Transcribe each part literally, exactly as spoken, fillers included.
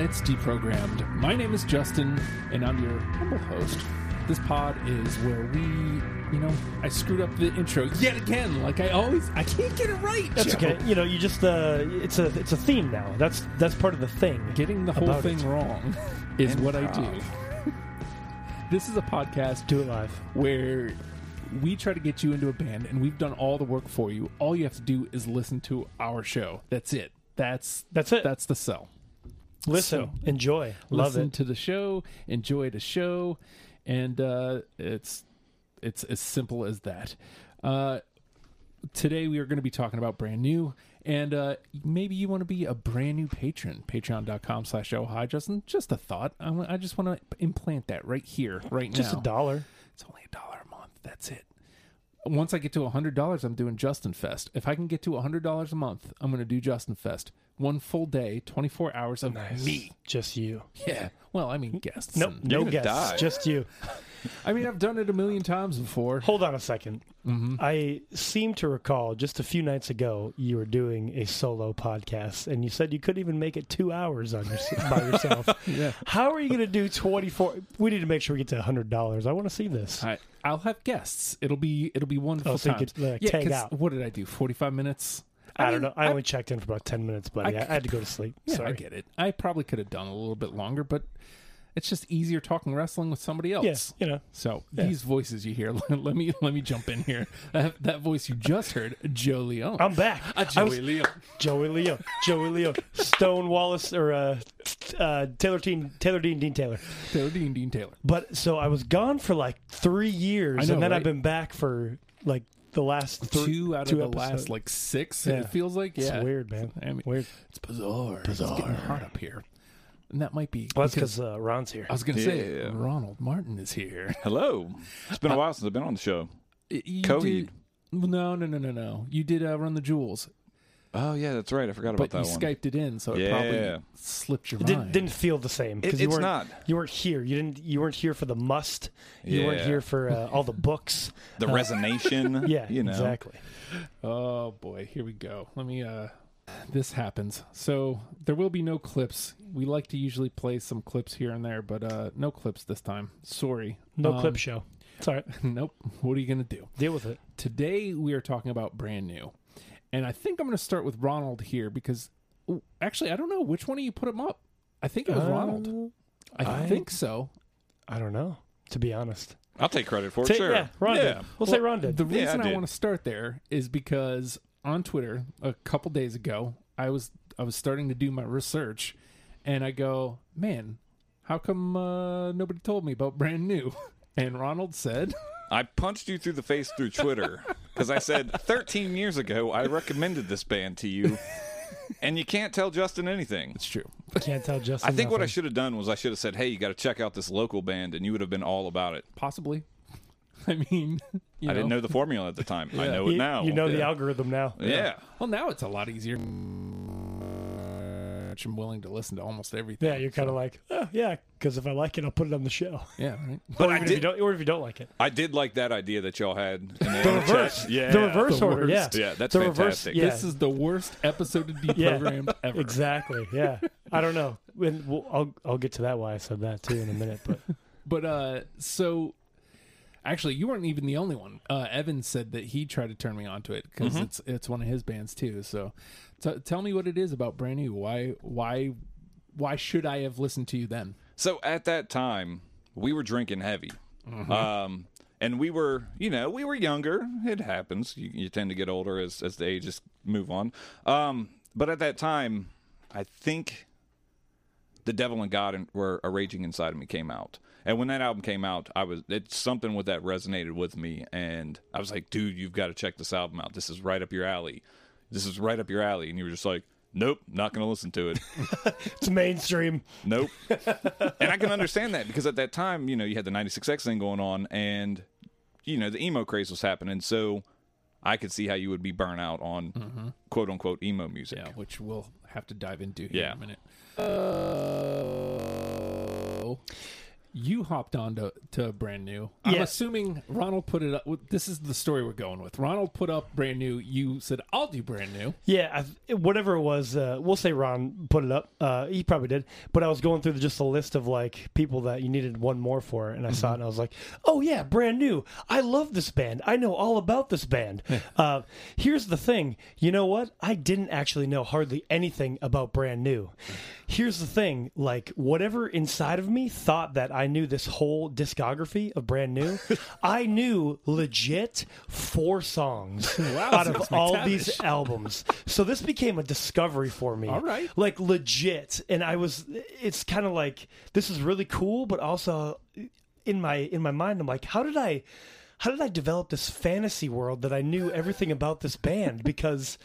it's Deprogrammed. My name is Justin, and I'm your humble host. This pod is where we, you know, I screwed up the intro yet again. Like I always, I can't get it right. That's Joe. Okay. You know, you just uh, it's a it's a theme now. That's that's part of the thing. Getting the whole thing it. wrong is and what proud. I do. This is a podcast. Do it live. Where we try to get you into a band, and we've done all the work for you. All you have to do is listen to our show. That's it. That's that's it. That's the sell. Listen, so, enjoy, love listen it. Listen to the show, enjoy the show, and uh, it's it's as simple as that. Uh, today we are going to be talking about Brand New, and uh, maybe you want to be a brand new patron. Patreon.com slash oh hi Justin. Just a thought. I'm, I just want to implant that right here, right just now. Just a dollar. It's only a dollar a month. That's it. Once I get to one hundred dollars, I'm doing Justin Fest. If I can get to one hundred dollars a month, I'm going to do Justin Fest. One full day, twenty-four hours of nice. me. Just you. Yeah. Well, I mean, guests. Nope, no guests. Die. Just you. I mean, I've done it a million times before. Hold on a second. Mm-hmm. I seem to recall just a few nights ago, you were doing a solo podcast, and you said you couldn't even make it two hours on your, by yourself. Yeah. How are you going to do twenty-four? We need to make sure we get to one hundred dollars. I want to see this. I, I'll have guests. It'll be it'll be wonderful oh, so times. You could, like, yeah, tag out. What did I do? forty-five minutes? I, I don't mean, know. I, I only checked in for about ten minutes, buddy. I, I had to go to sleep. Yeah, Sorry. I get it. I probably could have done a little bit longer, but it's just easier talking wrestling with somebody else. Yes, you know. So yeah. These voices you hear, let me let me jump in here. That, that voice you just heard, Joe Leon. I'm back. Uh, Joey was, Leon. Joey Leon. Joey Leon. Stone Wallace or uh, uh, Taylor Dean. Taylor Dean. Dean Taylor. Taylor Dean. Dean Taylor. But so I was gone for like three years, know, and then right? I've been back for like. The last three, two out of two the episodes. Last like six, yeah. It feels like yeah. It's weird, man. I mean, weird. It's bizarre. Bizarre. It's getting hot up here, and that might be well, that's because uh, Ron's here. I was going to yeah. say Ronald Martin is here. Hello. It's been uh, a while since I've been on the show. Coheed. No, no, no, no, no. You did uh, Run the Jewels. Oh yeah, that's right. I forgot about but that. You one. Skyped it in, so yeah. it probably slipped your it mind. Did, didn't feel the same because it, you weren't. Not. You weren't here. You didn't. You weren't here for the must. You yeah. weren't here for uh, all the books. The uh, resonation. Yeah, you know. Exactly. Oh boy, here we go. Let me. Uh, this happens. So there will be no clips. We like to usually play some clips here and there, but uh, no clips this time. Sorry. No um, clip show. It's all right. Nope. What are you gonna do? Deal with it. Today we are talking about Brand New. And I think I'm going to start with Ronald here because, actually, I don't know which one of you put him up. I think it was uh, Ronald. I, I think so. I don't know, to be honest. I'll take credit for it, take, sure. Yeah, Ron yeah. did. We'll, we'll say Ron did. The reason yeah, I, I want to start there is because on Twitter a couple days ago, I was I was starting to do my research, and I go, man, how come uh, nobody told me about Brand New? And Ronald said... I punched you through the face through Twitter because I said thirteen years ago I recommended this band to you, and you can't tell Justin anything. It's true. Can't tell Justin. I think nothing. What I should have done was I should have said, "Hey, you got to check out this local band," and you would have been all about it. Possibly. I mean, you I know. didn't know the formula at the time. Yeah. I know it you, now. You know yeah. the algorithm now. Yeah. yeah. Well, now it's a lot easier. I'm willing to listen to almost everything. Yeah, you're kind of so. like, oh, yeah, because if I like it, I'll put it on the show. Yeah, right. But or, I even did, if you don't, or if you don't like it. I did like that idea that y'all had. In the, the reverse. Yeah. The reverse the order, yeah. Yeah, that's the fantastic. Reverse, yeah. This is the worst episode of Deprogrammed yeah, ever. Exactly, yeah. I don't know. And we'll, I'll, I'll get to that why I said that, too, in a minute. But, but uh, so... Actually, you weren't even the only one. Uh, Evan said that he tried to turn me onto it because mm-hmm. it's it's one of his bands too. So, t- tell me what it is about Brand New. Why why why should I have listened to you then? So at that time, we were drinking heavy, mm-hmm. um, and we were you know we were younger. It happens. You, you tend to get older as as the ages move on. Um, but at that time, I think The Devil and God were a Raging Inside of Me came out. And when that album came out, I was it's something with that resonated with me, and I was like, dude, you've got to check this album out. This is right up your alley. This is right up your alley. And you were just like, nope, not going to listen to it. It's mainstream. Nope. And I can understand that because at that time, you know, you had the ninety-six X thing going on, and you know, the emo craze was happening, so I could see how you would be burnt out on mm-hmm. quote unquote emo music. Yeah, which we'll have to dive into here yeah. in a minute. Uh... you hopped on to, to Brand New. I'm yeah. assuming Ronald put it up. This is the story we're going with. Ronald put up Brand New. You said, I'll do Brand New. Yeah, I, whatever it was, uh, we'll say Ron put it up. Uh, he probably did. But I was going through just a list of like people that you needed one more for. And I mm-hmm. saw it and I was like, oh yeah, Brand New. I love this band. I know all about this band. uh, here's the thing. You know what? I didn't actually know hardly anything about Brand New. Here's the thing. Like, whatever inside of me thought that I I knew this whole discography of Brand New. I knew legit four songs wow, out of all McTavish. These albums. So this became a discovery for me. All right. Like legit. And I was, it's kind of like, this is really cool, but also in my, in my mind, I'm like, how did I, how did I develop this fantasy world that I knew everything about this band? Because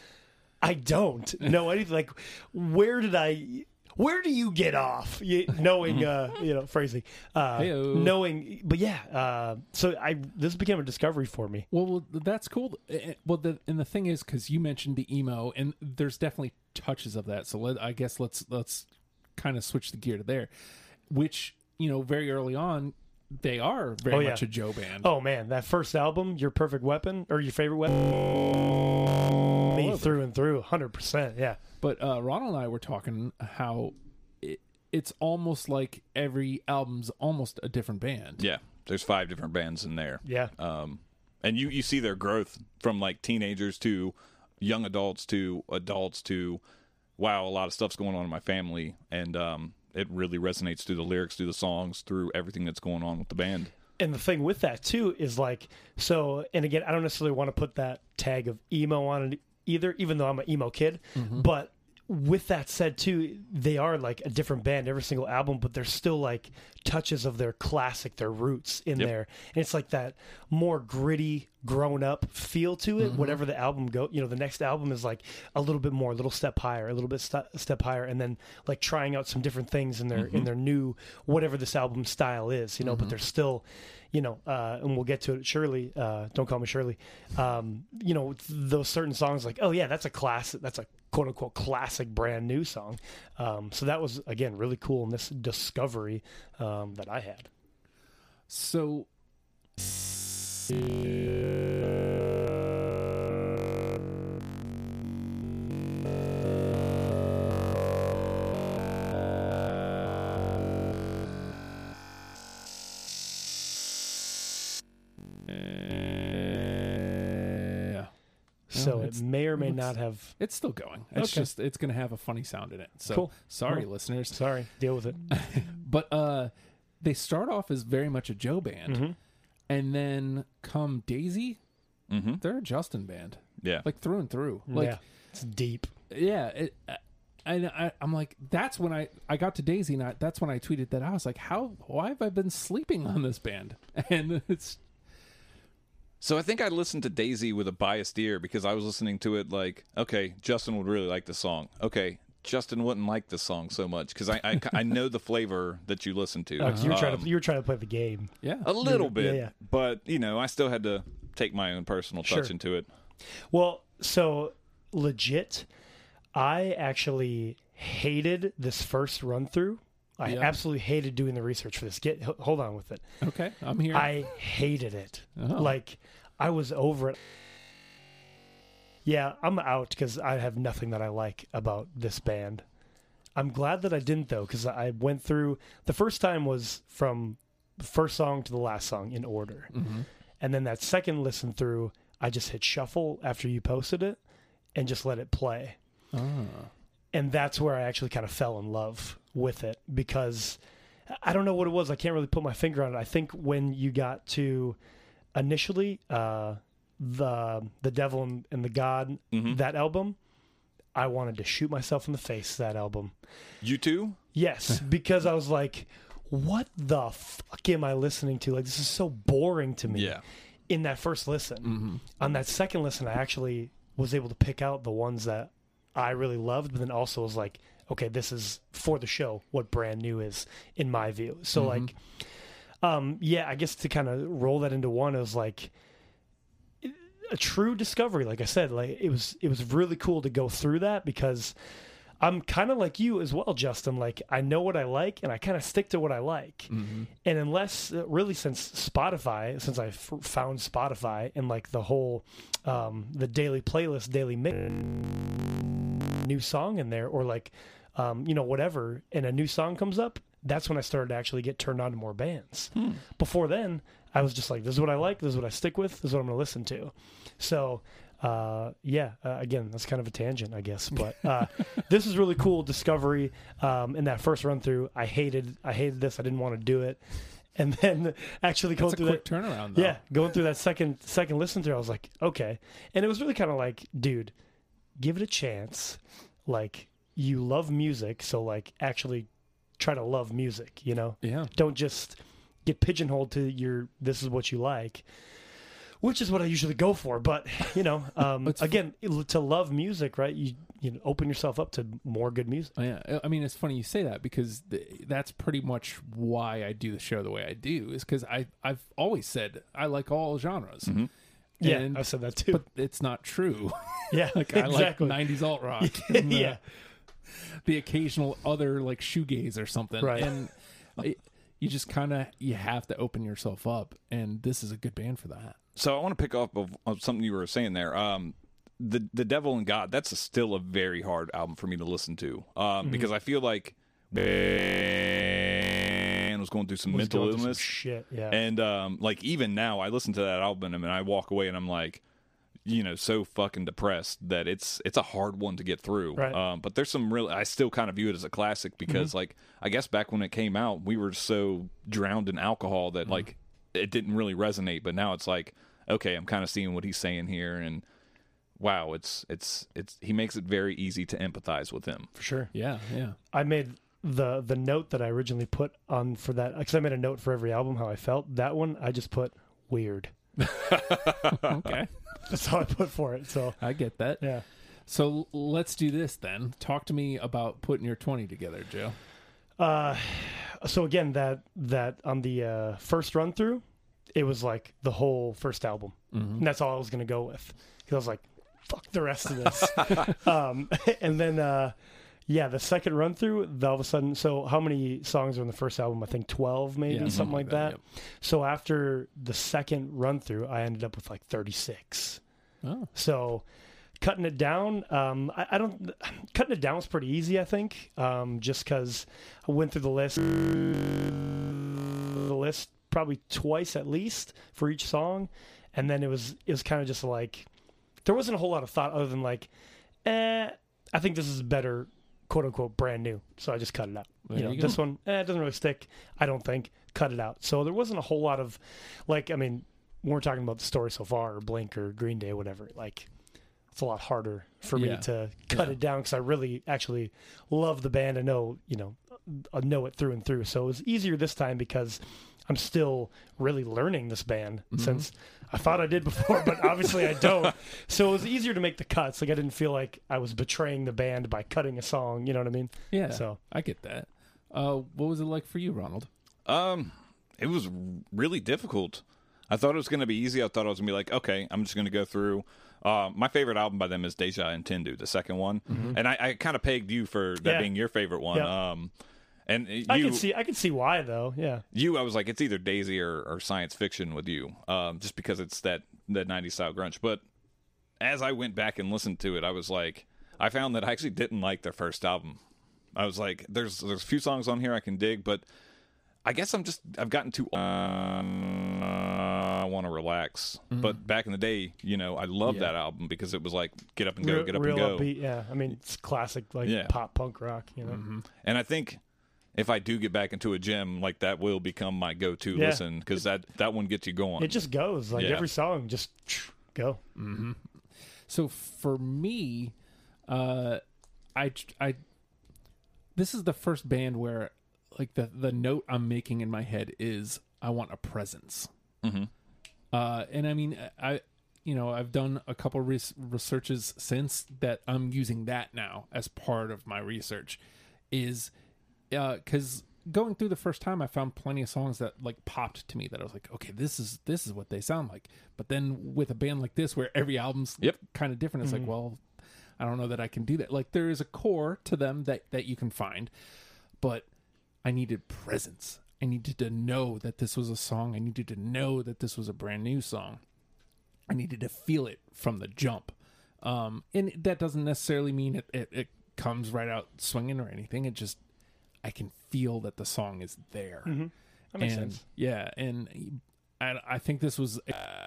I don't know anything. Like, where did I... Where do you get off? You, knowing, uh, you know, phrasing, uh, knowing, but yeah. Uh, so I this became a discovery for me. Well, well that's cool. Well, the, and the thing is, because you mentioned the emo, and there's definitely touches of that. So let, I guess let's let's kind of switch the gear to there, which you know, very early on, they are very oh, yeah. much a Joe band. Oh man, that first album, Your Perfect Weapon or Your Favorite Weapon, me through and through, one hundred percent. Yeah. But uh, Ronald and I were talking how it, it's almost like every album's almost a different band. Yeah, there's five different bands in there. Yeah, um, and you, you see their growth from like teenagers to young adults to adults to wow, a lot of stuff's going on in my family, and um, it really resonates through the lyrics, through the songs, through everything that's going on with the band. And the thing with that too is like so. And again, I don't necessarily want to put that tag of emo on it either, even though I'm an emo kid. Mm-hmm. But with that said, too, they are like a different band every single album, but there's still like touches of their classic, their roots in yep. there. And it's like that more gritty, grown-up feel to it. Mm-hmm. Whatever the album go, you know, the next album is like a little bit more, a little step higher, a little bit st- step higher, and then like trying out some different things in their mm-hmm. in their new whatever this album style is, you know. Mm-hmm. But they're still, you know, uh, and we'll get to it. Shirley, uh, don't call me Shirley. Um, you know, those certain songs, like oh yeah, that's a classic. That's a quote unquote classic Brand New song. Um, so that was again really cool in this discovery um, that I had. So. So it's, it may or may not have. It's still going. It's okay. Just it's going to have a funny sound in it. So cool. Sorry, cool. Listeners. Sorry, deal with it. But uh, they start off as very much a Joe band, mm-hmm. and then come Daisy, mm-hmm. they're a Justin band. Yeah, like through and through. Like, yeah, it's deep. Yeah, it, and I, I'm like, that's when I, I got to Daisy, and I, that's when I tweeted that I was like, how? Why have I been sleeping on this band? And it's. So I think I listened to Daisy with a biased ear because I was listening to it like, okay, Justin would really like this song. Okay, Justin wouldn't like this song so much because I, I, I know the flavor that you listen to. Oh, 'cause you were um, trying to you were trying to play the game, yeah, a little bit. Yeah, yeah. But you know, I still had to take my own personal touch sure. into it. Well, so legit, I actually hated this first run through. I yeah. absolutely hated doing the research for this. Get hold on with it. Okay, I'm here. I hated it. Oh. Like, I was over it. Yeah, I'm out because I have nothing that I like about this band. I'm glad that I didn't, though, because I went through... The first time was from the first song to the last song in order. Mm-hmm. And then that second listen through, I just hit shuffle after you posted it and just let it play. Oh. And that's where I actually kind of fell in love with it because I don't know what it was. I can't really put my finger on it. I think when you got to initially uh, the the Devil and the God, mm-hmm. that album, I wanted to shoot myself in the face, that album. You too? Yes, because I was like, what the fuck am I listening to? Like, this is so boring to me yeah. in that first listen. Mm-hmm. On that second listen, I actually was able to pick out the ones that I really loved, but then also was like, okay, this is for the show what Brand New is in my view. So mm-hmm. like, um, yeah, I guess to kind of roll that into one, it was like a true discovery. Like I said, like it was, it was really cool to go through that because I'm kind of like you as well, Justin. Like, I know what I like, and I kind of stick to what I like. Mm-hmm. And unless, really, since Spotify, since I f- found Spotify and like the whole, um, the daily playlist, daily mix, new song in there, or like, um, you know, whatever, and a new song comes up, that's when I started to actually get turned on to more bands. Hmm. Before then, I was just like, this is what I like, this is what I stick with, this is what I'm going to listen to. So... Uh, yeah, uh, again, that's kind of a tangent, I guess, but, uh, this is really cool discovery. Um, in that first run through, I hated, I hated this. I didn't want to do it. And then actually going that's through that turnaround, though. Yeah, going through that second, second listen through, I was like, okay. And it was really kind of like, dude, give it a chance. Like, you love music. So like actually try to love music, you know? Yeah. Don't just get pigeonholed to your, this is what you like. Which is what I usually go for, but you know, um, again, to love music, right? You you know, open yourself up to more good music. Oh, yeah, I mean, it's funny you say that because th- that's pretty much why I do the show the way I do, is because I I've always said I like all genres. Mm-hmm. And, yeah, I said that too, but it's not true. Yeah, like I exactly. like nineties alt rock. And, yeah, uh, the occasional other like shoegaze or something, right? And it, you just kind of you have to open yourself up, and this is a good band for that. So I want to pick up of, of something you were saying there. Um, the The Devil and God, that's a, still a very hard album for me to listen to um, mm-hmm. because I feel like man was going through some was mental illness. Some shit, yeah. And um, like even now, I listen to that album and I walk away and I'm like, you know, so fucking depressed that it's it's a hard one to get through. Right. Um, but there's some real. I still kind of view it as a classic because mm-hmm. like I guess back when it came out, we were so drowned in alcohol that mm-hmm. like it didn't really resonate. But now it's like. Okay, I'm kind of seeing what he's saying here, and wow, it's it's it's he makes it very easy to empathize with him for sure. Yeah, yeah. I made the the note that I originally put on for that because I made a note for every album how I felt. That one I just put weird. Okay, that's all I put for it. So I get that. Yeah. So let's do this then. Talk to me about putting your twenty together, Joe. Uh, so again, that that on the uh, first run through. It was like the whole first album. Mm-hmm. And that's all I was going to go with. Because I was like, fuck the rest of this. um, and then, uh, yeah, the second run through, the, all of a sudden, so how many songs are in the first album? I think twelve maybe, yeah, something like that. that. Yep. So after the second run through, I ended up with like thirty-six. Oh. So cutting it down, um, I, I don't, cutting it down was pretty easy, I think. Um, just because I went through the list, the list. Probably twice at least for each song, and then it was it was kind of just like there wasn't a whole lot of thought other than like, eh, I think this is better, quote unquote, brand new. So I just cut it out. There you know, you this one, eh, it doesn't really stick. I don't think. Cut it out. So there wasn't a whole lot of, like, I mean, when we're talking about The Story So Far or Blink or Green Day, whatever. Like, it's a lot harder for me yeah. to cut yeah. it down because I really actually love the band. I know, you know, I know it through and through. So it was easier this time because. I'm still really learning this band mm-hmm. since I thought I did before, but obviously I don't. So it was easier to make the cuts. Like I didn't feel like I was betraying the band by cutting a song. You know what I mean? Yeah. So I get that. Uh, what was it like for you, Ronald? Um, it was really difficult. I thought it was going to be easy. I thought I was going to be like, okay, I'm just going to go through. Uh, my favorite album by them is Deja Intendu, the second one. Mm-hmm. And I, I kind of pegged you for that yeah. being your favorite one. Yeah. Um, And you, I can see, I can see why though. Yeah, you, I was like, it's either Daisy or, or Science Fiction with you, um, just because it's that that nineties style grunge. But as I went back and listened to it, I was like, I found that I actually didn't like their first album. I was like, there's there's a few songs on here I can dig, but I guess I'm just I've gotten too old. Uh, I want to relax. Mm-hmm. But back in the day, you know, I loved yeah. that album because it was like get up and go, Re- get up real and go. Upbeat, yeah, I mean, it's classic like yeah. pop punk rock, you know. Mm-hmm. And I think. If I do get back into a gym, like that will become my go-to yeah. listen because that, that one gets you going. It just goes. Like yeah. every song, just go. Mm-hmm. So for me, uh, I, I, this is the first band where like the, the note I'm making in my head is I want a presence. Mm-hmm. Uh, and I mean, I, you know, I've done a couple of res- researches since that I'm using that now as part of my research is... because uh, going through the first time, I found plenty of songs that like popped to me that I was like, okay, this is this is what they sound like. But then with a band like this, where every album's yep. kind of different, it's mm-hmm. like, well, I don't know that I can do that. Like, there is a core to them that, that you can find, but I needed presence. I needed to know that this was a song. I needed to know that this was a brand new song. I needed to feel it from the jump. Um, and that doesn't necessarily mean it, it, it comes right out swinging or anything. It just, I can feel that the song is there. Mm-hmm. That makes and, sense. Yeah. And I, I think this was uh,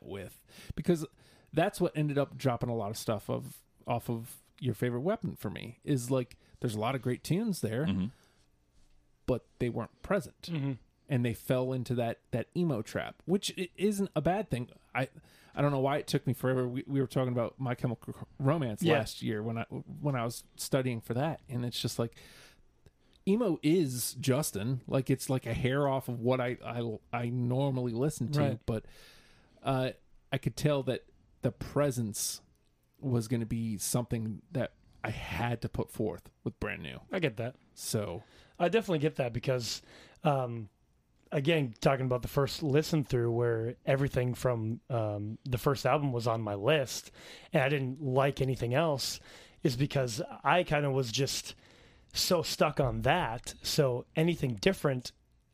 with, because that's what ended up dropping a lot of stuff of off of Your Favorite Weapon for me, is like, there's a lot of great tunes there, mm-hmm. but they weren't present. Mm-hmm. And they fell into that, that emo trap, which it isn't a bad thing. I I don't know why it took me forever. We, we were talking about My Chemical Romance yeah. last year when I when I was studying for that, and it's just like, emo is Justin. Like, it's like a hair off of what I I, I normally listen to, right. but uh, I could tell that the presence was going to be something that I had to put forth with Brand New. I get that. So I definitely get that, because um, again, talking about the first listen through, where everything from um, the first album was on my list and I didn't like anything else, is because I kind of was just so stuck on that. So anything different,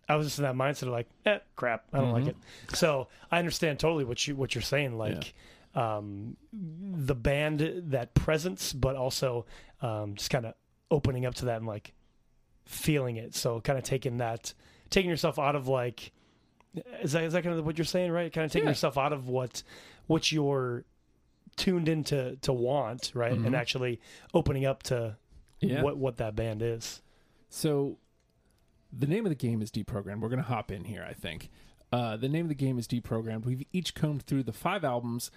I was just in that mindset of like, eh, crap, I don't mm-hmm. like it. So I understand totally what you what you're saying. Like. Yeah. Um, the band, that presence, but also um, just kind of opening up to that and like feeling it. So kind of taking that, taking yourself out of like, is that is that kind of what you're saying, right? Kind of taking yeah. yourself out of what what you're tuned in to, to want, right? Mm-hmm. And actually opening up to yeah. what what that band is. So the name of the game is Deprogrammed. We're gonna hop in here, I think. Uh, the name of the game is Deprogrammed. We've each combed through the five albums.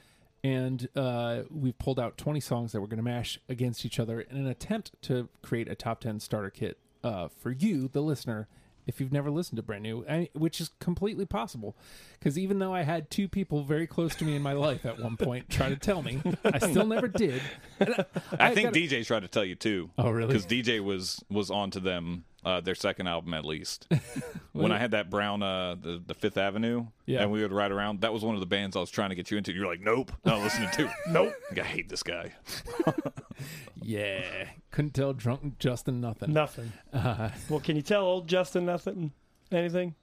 And uh, we've pulled out twenty songs that we're going to mash against each other in an attempt to create a top ten starter kit uh, for you, the listener, if you've never listened to Brand New, I, which is completely possible. Because even though I had two people very close to me in my life at one point try to tell me, I still never did. I, I, I think gotta... D J tried to tell you, too. Oh, really? Because D J was, was on to them, uh, their second album, at least. When I had that brown, uh, the, the Fifth Avenue, yeah. and we would ride around, that was one of the bands I was trying to get you into. You're like, nope, not listening to it. Nope. Like, I hate this guy. Yeah. Couldn't tell drunk Justin nothing. Nothing. Uh, well, can you tell old Justin nothing? Anything?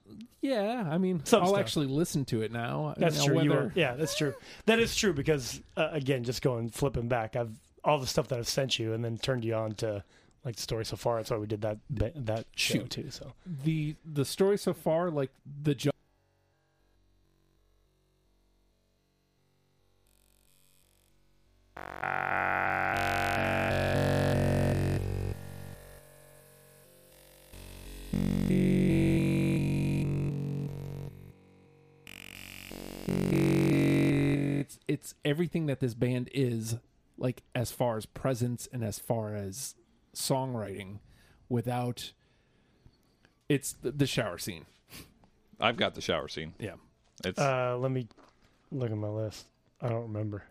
Yeah. I mean, Some I'll stuff. actually listen to it now. That's you know, true. Whether... You are, yeah, that's true. That is true because, uh, again, just going flipping back, I've all the stuff that I've sent you and then turned you on to. Like The Story So Far, that's why we did that that show Shoot. too. So the the Story So Far, like the ju- it's it's everything that this band is, like as far as presence and as far as songwriting. Without it's the, the shower scene. I've got the shower scene. Yeah, it's uh let me look at my list. I don't remember.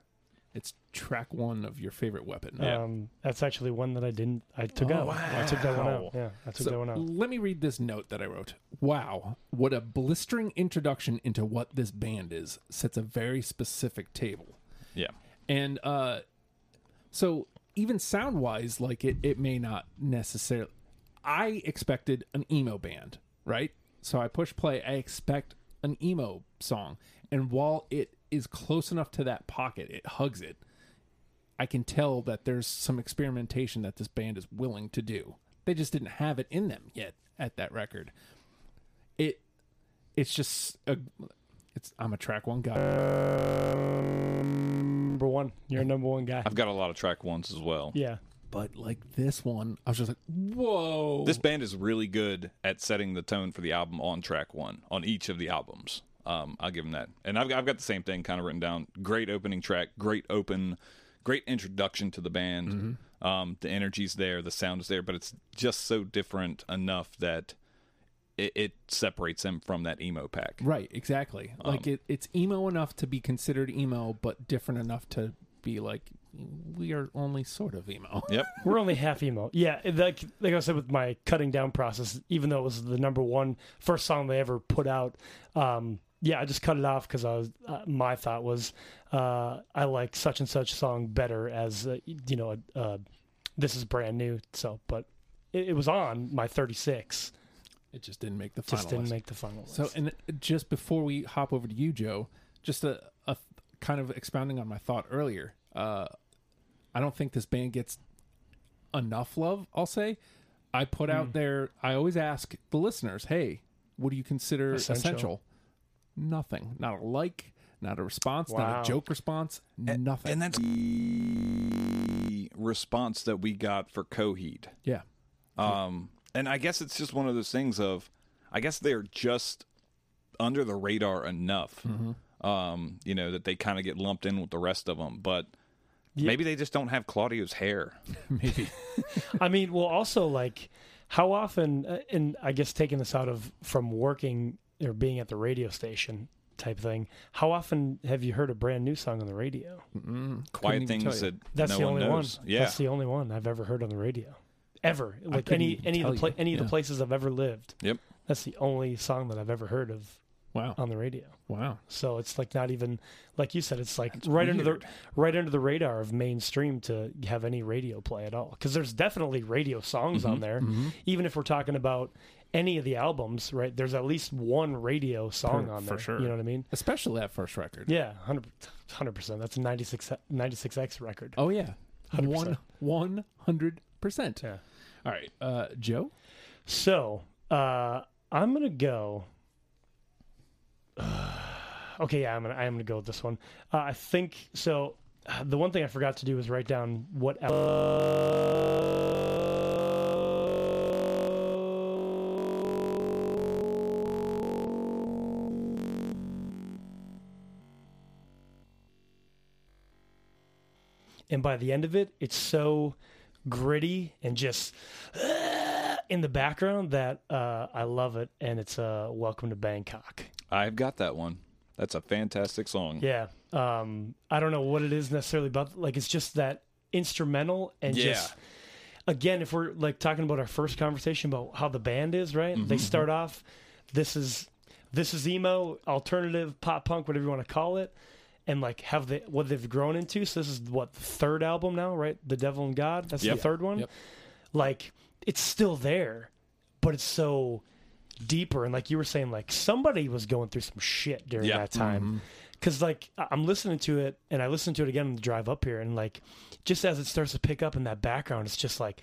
It's track one of Your Favorite Weapon. Yeah. Um that's actually one that I didn't I took oh, out wow. I took that one out. Yeah, I took so that one out. Let me read this note that I wrote. Wow, what a blistering introduction into what this band is. Sets a very specific table. Yeah. And uh so even sound-wise, like, it, it may not necessarily... I expected an emo band, right? So I push play, I expect an emo song. And while it is close enough to that pocket, it hugs it, I can tell that there's some experimentation that this band is willing to do. They just didn't have it in them yet at that record. It, It's just... A, it's I'm a track one guy. Number one. You're a number one guy. I've got a lot of track ones as well. Yeah. But like this one, I was just like, whoa. This band is really good at setting the tone for the album on track one, on each of the albums. Um, I'll give them that. And I've, I've got the same thing kind of written down. Great opening track, great open, great introduction to the band. Mm-hmm. Um, the energy's there, the sound is there, but it's just so different enough that... It, it separates them from that emo pack. Right, exactly. Um, like, it, it's emo enough to be considered emo, but different enough to be like, we are only sort of emo. Yep. We're only half emo. Yeah, like, like I said with my cutting down process, even though it was the number one first song they ever put out, um, yeah, I just cut it off because I was. Uh, my thought was, uh, I like such and such song better as uh, you know. Uh, this is brand new. So, but it, it was on my thirty-six. It just didn't make the final. Just didn't list. make the final. List. So, and just before we hop over to you, Joe, just a, a kind of expounding on my thought earlier. Uh, I don't think this band gets enough love. I'll say, I put mm. out there. I always ask the listeners, "Hey, what do you consider essential?" essential? Nothing. Not a like, not a response, wow. not a joke response, and, nothing. And that's the response that we got for Coheed. Yeah. Um, and I guess it's just one of those things of, I guess they're just under the radar enough, mm-hmm. um, you know, that they kind of get lumped in with the rest of them. But yeah. maybe they just don't have Claudio's hair. Maybe. I mean, well, also, like, how often, and I guess taking this out of from working or being at the radio station type thing, how often have you heard a brand new song on the radio? Mm-mm. Quiet Things That that's no the only one, knows. one. Yeah. That's the only one I've ever heard on the radio, ever. Like any any of the pla- any yeah. of the places I've ever lived. Yep, that's the only song that I've ever heard of. Wow, on the radio. Wow. So it's like not even like you said. It's like that's right weird. under the right under the radar of mainstream to have any radio play at all. Because there's definitely radio songs mm-hmm. on there, mm-hmm. even if we're talking about any of the albums, right? There's at least one radio song for, on there. For sure. You know what I mean? Especially that first record. Yeah, one hundred percent. That's a ninety-six X record. Oh, yeah. one hundred percent. one hundred percent. Yeah. All right. Uh, Joe? So, uh, I'm going to go... Uh, okay, yeah, I'm going to I'm gonna go with this one. Uh, I think... So, uh, the one thing I forgot to do was write down what... Uh... And by the end of it, it's so gritty and just uh, in the background that uh, I love it. And it's uh, Welcome to Bangkok. I've got that one. That's a fantastic song. Yeah. Um, I don't know what it is necessarily about. Like, it's just that instrumental and yeah. just, again, if we're like talking about our first conversation about how the band is, right? Mm-hmm. They start off, this is this is emo, alternative, pop punk, whatever you want to call it. And like have they what they've grown into. So this is what the third album now, right? The Devil and God. That's yep. the third one. Yep. Like it's still there, but it's so deeper. And like you were saying, like somebody was going through some shit during yep. that time. Mm-hmm. Cause like I'm listening to it and I listened to it again on the drive up here. And like, just as it starts to pick up in that background, it's just like,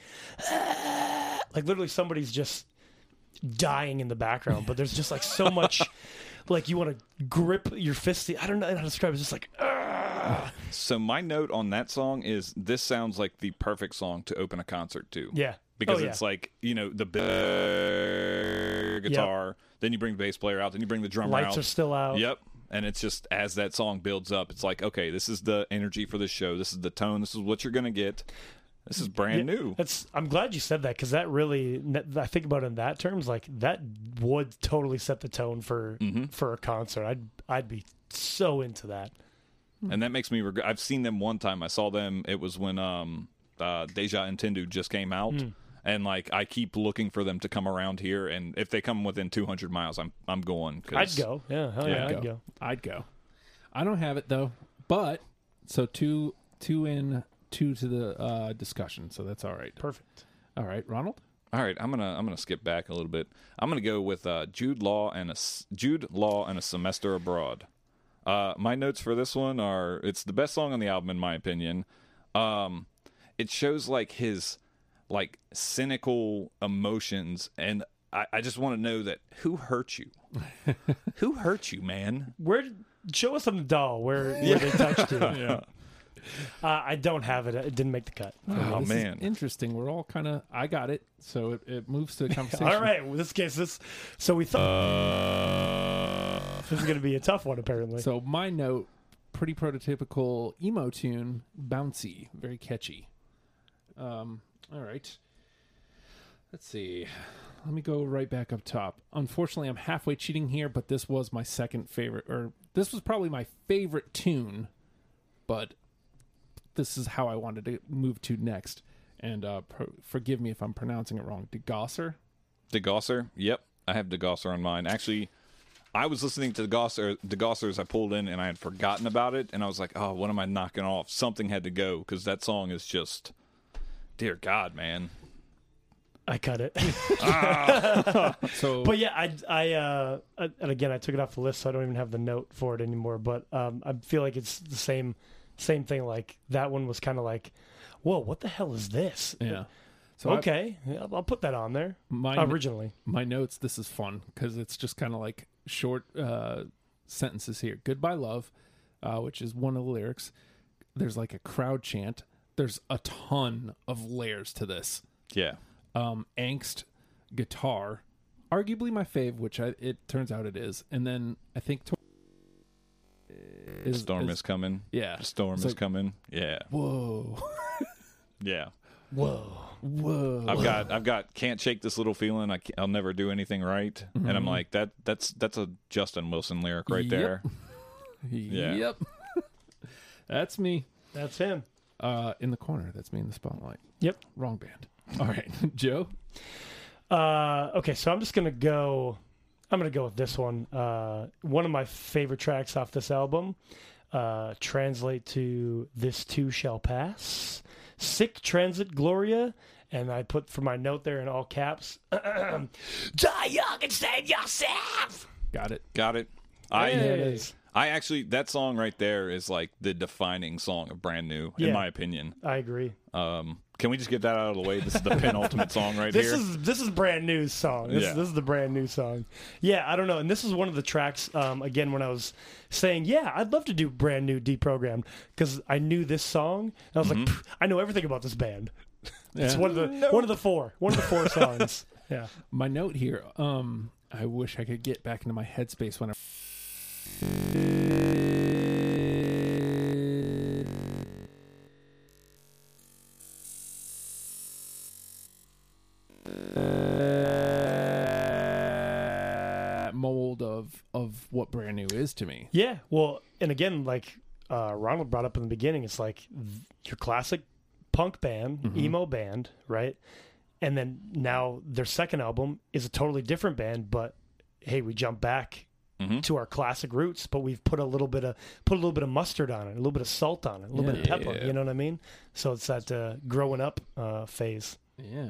ah! Like literally somebody's just dying in the background, but there's just like so much, like you want to grip your fist. I don't know how to describe it. It's just like, ugh. So my note on that song is this sounds like the perfect song to open a concert to. Yeah. Because oh, yeah. it's like, you know, the big guitar, yep. then you bring the bass player out, then you bring the drummer Lights out. Lights are still out. Yep. And it's just as that song builds up, it's like, okay, this is the energy for this show. This is the tone. This is what you're going to get. This is brand yeah, new. That's. I'm glad you said that because that really, I think about it in that terms, like that would totally set the tone for mm-hmm. for a concert. I'd I'd be so into that. And that makes me regret. I've seen them one time. I saw them. It was when um, uh, Deja Intendu just came out, mm. and like I keep looking for them to come around here. And if they come within two hundred miles, I'm I'm going. Cause, I'd go. Yeah, hell yeah, I'd, I'd go. go. I'd go. I don't have it though. But so two two in. Two to the uh, discussion, so that's all right. Perfect. All right, Ronald. All right, I'm gonna I'm gonna skip back a little bit. I'm gonna go with uh, Jude Law and a Jude Law and a Semester Abroad. Uh, my notes for this one are: it's the best song on the album, in my opinion. Um, it shows like his like cynical emotions, and I, I just want to know that who hurt you? Who hurt you, man? Where? Show us on the doll where, where yeah. they touched you. Yeah. Uh, I don't have it. It didn't make the cut. Oh, oh man, interesting. We're all kind of. I got it. So it, it moves to the conversation. All right. Well, this case, this. So we thought uh... this is going to be a tough one, apparently. So my note, pretty prototypical emo tune, bouncy, very catchy. Um. All right. Let's see. Let me go right back up top. Unfortunately, I'm halfway cheating here, but this was my second favorite, or this was probably my favorite tune, but. This is how I wanted to move to next. And uh, pro- forgive me if I'm pronouncing it wrong. DeGosser? DeGosser? Yep. I have DeGosser on mine. Actually, I was listening to the Gossers, the Gossers. I pulled in and I had forgotten about it, and I was like, "Oh, what am I knocking off?" Something had to go because that song is just, dear God, man. I cut it. ah. so, but yeah, I, I, uh, and again, I took it off the list, so I don't even have the note for it anymore. But um, I feel like it's the same, same thing. Like that one was kind of like, "Whoa, what the hell is this?" Yeah. So okay, I, yeah, I'll put that on there. My, originally, my notes. This is fun because it's just kind of like short uh, sentences here. Goodbye, love, uh, which is one of the lyrics. There's like a crowd chant. There's a ton of layers to this. Yeah. Um, angst, guitar, arguably my fave, which I, it turns out it is, and then I think to- is, storm is, is coming. Yeah, storm it's is like, coming. Yeah. Whoa. yeah. Whoa. Whoa. I've got I've got can't shake this little feeling. I I'll never do anything right, mm-hmm. and I'm like that. That's that's a Justin Wilson lyric right yep. there. yeah. Yep. That's me. That's him. Uh, in the corner. That's me in the spotlight. Yep. Wrong band. All right, Joe. Uh, okay, so I'm just gonna go. I'm gonna go with this one. Uh, one of my favorite tracks off this album. Uh, translate to "This Too Shall Pass." Sic Transit Gloria, and I put for my note there in all caps. Die young and save yourself. Got it. Got it. I. Hey. It is. I actually, that song right there is like the defining song of Brand New, yeah, in my opinion. I agree. Um, can we just get that out of the way? This is the penultimate song right this here. This is this is Brand New's song. This, yeah. this is the Brand New song. Yeah, I don't know. And this is one of the tracks, um, again, when I was saying, yeah, I'd love to do Brand New deprogrammed, because I knew this song. And I was mm-hmm. like, I know everything about this band. Yeah. It's one of the no. one of the four. One of the four songs. Yeah. My note here, um, I wish I could get back into my headspace when I... Uh, mold of of what Brand New is to me. Yeah, well, and again, like uh, Ronald brought up in the beginning, it's like your classic punk band, mm-hmm. emo band, right? And then now their second album is a totally different band, but hey, we jump back. Mm-hmm. To our classic roots, but we've put a little bit of put a little bit of mustard on it, a little bit of salt on it, a little yeah. bit of pepper. Yeah. You know what I mean? So it's that uh, growing up uh, phase. Yeah.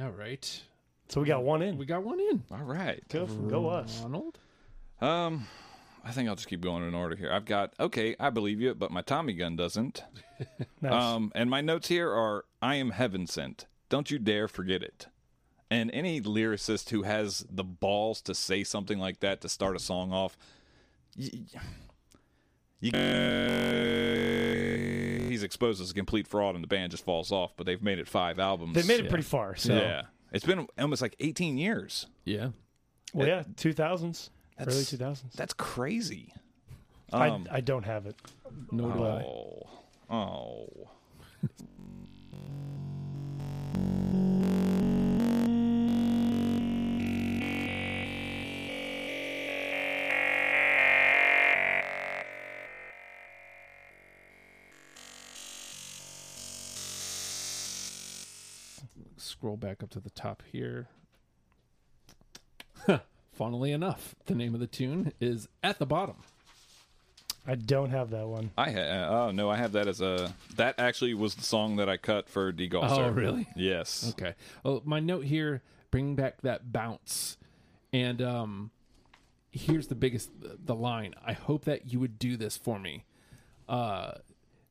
All right. So we got one in. We got one in. All right. Go, go us, Ronald. Um, I think I'll just keep going in order here. I've got okay. I believe you, but my Tommy gun doesn't. Nice. Um, and my notes here are: I am heaven sent. Don't you dare forget it. And any lyricist who has the balls to say something like that to start a song off, you, you, uh, he's exposed as a complete fraud and the band just falls off, but they've made it five albums. They've made it yeah. pretty far. So. Yeah. It's been almost like eighteen years. Yeah. Well, it, yeah, two thousands, early two thousands. That's crazy. Um, I, I don't have it. No oh, do I. Oh. Scroll back up to the top here. Huh. Funnily enough, the name of the tune is at the bottom. I don't have that one. I ha- oh no, I have that as a that actually was the song that I cut for DeGosser. Oh really? Yes. Okay. Well, my note here: bring back that bounce. And um, here's the biggest the line. I hope that you would do this for me. Uh,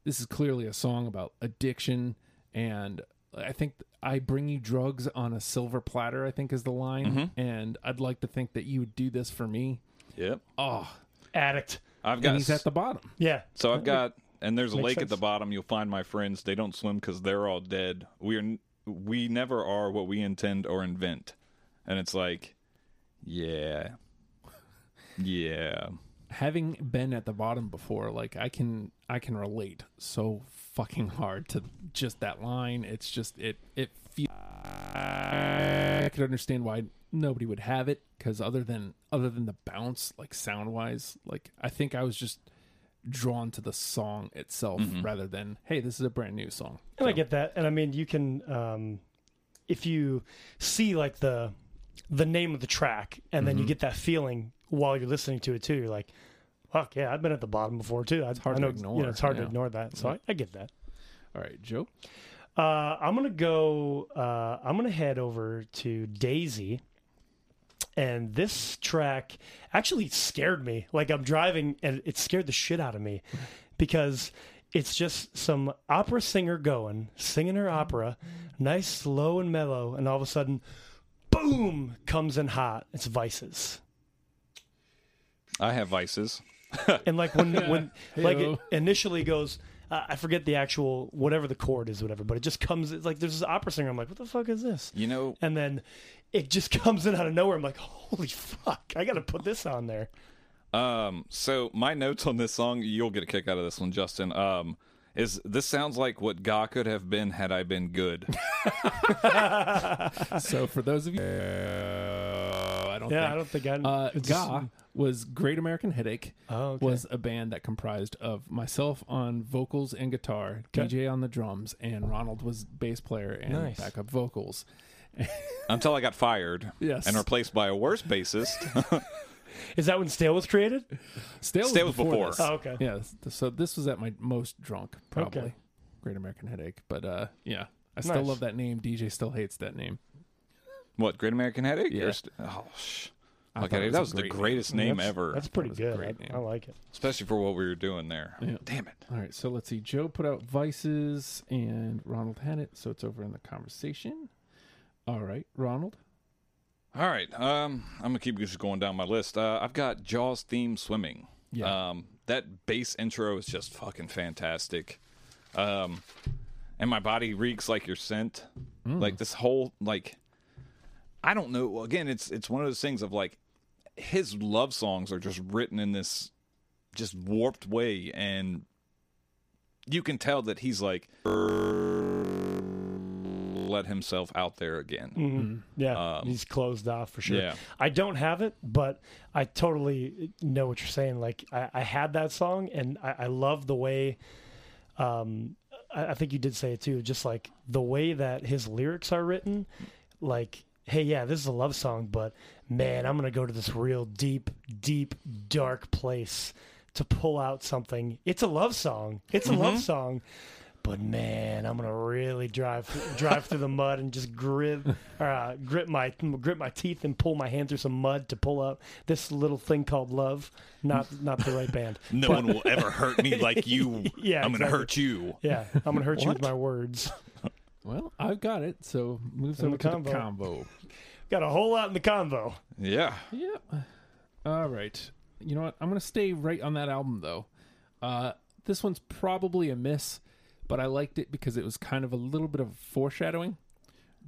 this is clearly a song about addiction and. I think I bring you drugs on a silver platter, I think is the line. Mm-hmm. And I'd like to think that you would do this for me. Yep. Oh, addict. I've got. And he's s- at the bottom. Yeah. So I've got, and there's a lake sense. At the bottom. You'll find my friends. They don't swim because they're all dead. We are, we never are what we intend or invent. And it's like, yeah. Yeah. Having been at the bottom before, like I can, I can relate so fucking hard to just that line. It's just it it feels I could understand why nobody would have it, because other than other than the bounce, like sound wise, like I think I was just drawn to the song itself, mm-hmm. rather than hey, this is a Brand New song. And so. I get that, and I mean you can um if you see like the the name of the track and then mm-hmm. you get that feeling while you're listening to it too, you're like, fuck yeah, I've been at the bottom before too. It's hard I know, to ignore. You know, it's hard yeah. to ignore that. So yeah. I, I get that. All right, Joe. Uh, I'm gonna go. Uh, I'm gonna head over to Daisy, and this track actually scared me. Like I'm driving, and it scared the shit out of me because it's just some opera singer going, singing her opera, nice, slow and mellow, and all of a sudden, boom, comes in hot. It's Vices. I have Vices, and like when when yeah. like it initially goes. Uh, I forget the actual, whatever the chord is, whatever, but it just comes, it's like there's this opera singer, I'm like, what the fuck is this? You know? And then it just comes in out of nowhere, I'm like, holy fuck, I gotta put this on there. Um, so my notes on this song, you'll get a kick out of this one, Justin, um, is this sounds like what God could have been had I been good. So for those of you... Uh, I don't yeah, think... I don't think I... Uh, Ga... was Great American Headache, oh, okay. was a band that comprised of myself on vocals and guitar, okay. D J on the drums, and Ronald was bass player and nice. backup vocals. Until I got fired yes. and replaced by a worse bassist. Is that when Stale was created? Stale, Stale was before. before. Oh, okay. Yeah, so this was at my most drunk, probably. Okay. Great American Headache. But uh, yeah, I still nice. love that name. D J still hates that name. What, Great American Headache? Yeah. St- oh, shh. Okay, was that was the greatest name, name that's, ever. That's pretty that good. I, I like it. Especially for what we were doing there. Yeah. Damn it. All right, so let's see. Joe put out Vices, and Ronald had it, so it's over in the conversation. All right, Ronald. All right, um, I'm going to keep just going down my list. Uh, I've got Jaws theme Swimming. Yeah. Um, that bass intro is just fucking fantastic. Um, and my body reeks like your scent. Mm. Like this whole, like... I don't know. Again, it's it's one of those things of like his love songs are just written in this just warped way, and you can tell that he's like let himself out there again. Mm-hmm. Yeah, um, he's closed off for sure. Yeah. I don't have it, but I totally know what you're saying. Like I, I had that song, and I, I love the way. Um, I, I think you did say it too. Just like the way that his lyrics are written, like. Hey, yeah, this is a love song, but man, I'm going to go to this real deep, deep, dark place to pull out something. It's a love song. It's a mm-hmm. love song, but man, I'm going to really drive drive through the mud and just grip, uh, grip my grip my teeth and pull my hand through some mud to pull out this little thing called love. Not not the right band. No but, one will ever hurt me like you. Yeah, I'm exactly. going to hurt you. Yeah, I'm going to hurt you with my words. Well, I've got it, so moves in over the to combo. the combo. Got a whole lot in the combo. Yeah. Yep. Yeah. All right. You know what? I'm going to stay right on that album, though. Uh, this one's probably a miss, but I liked it because it was kind of a little bit of foreshadowing.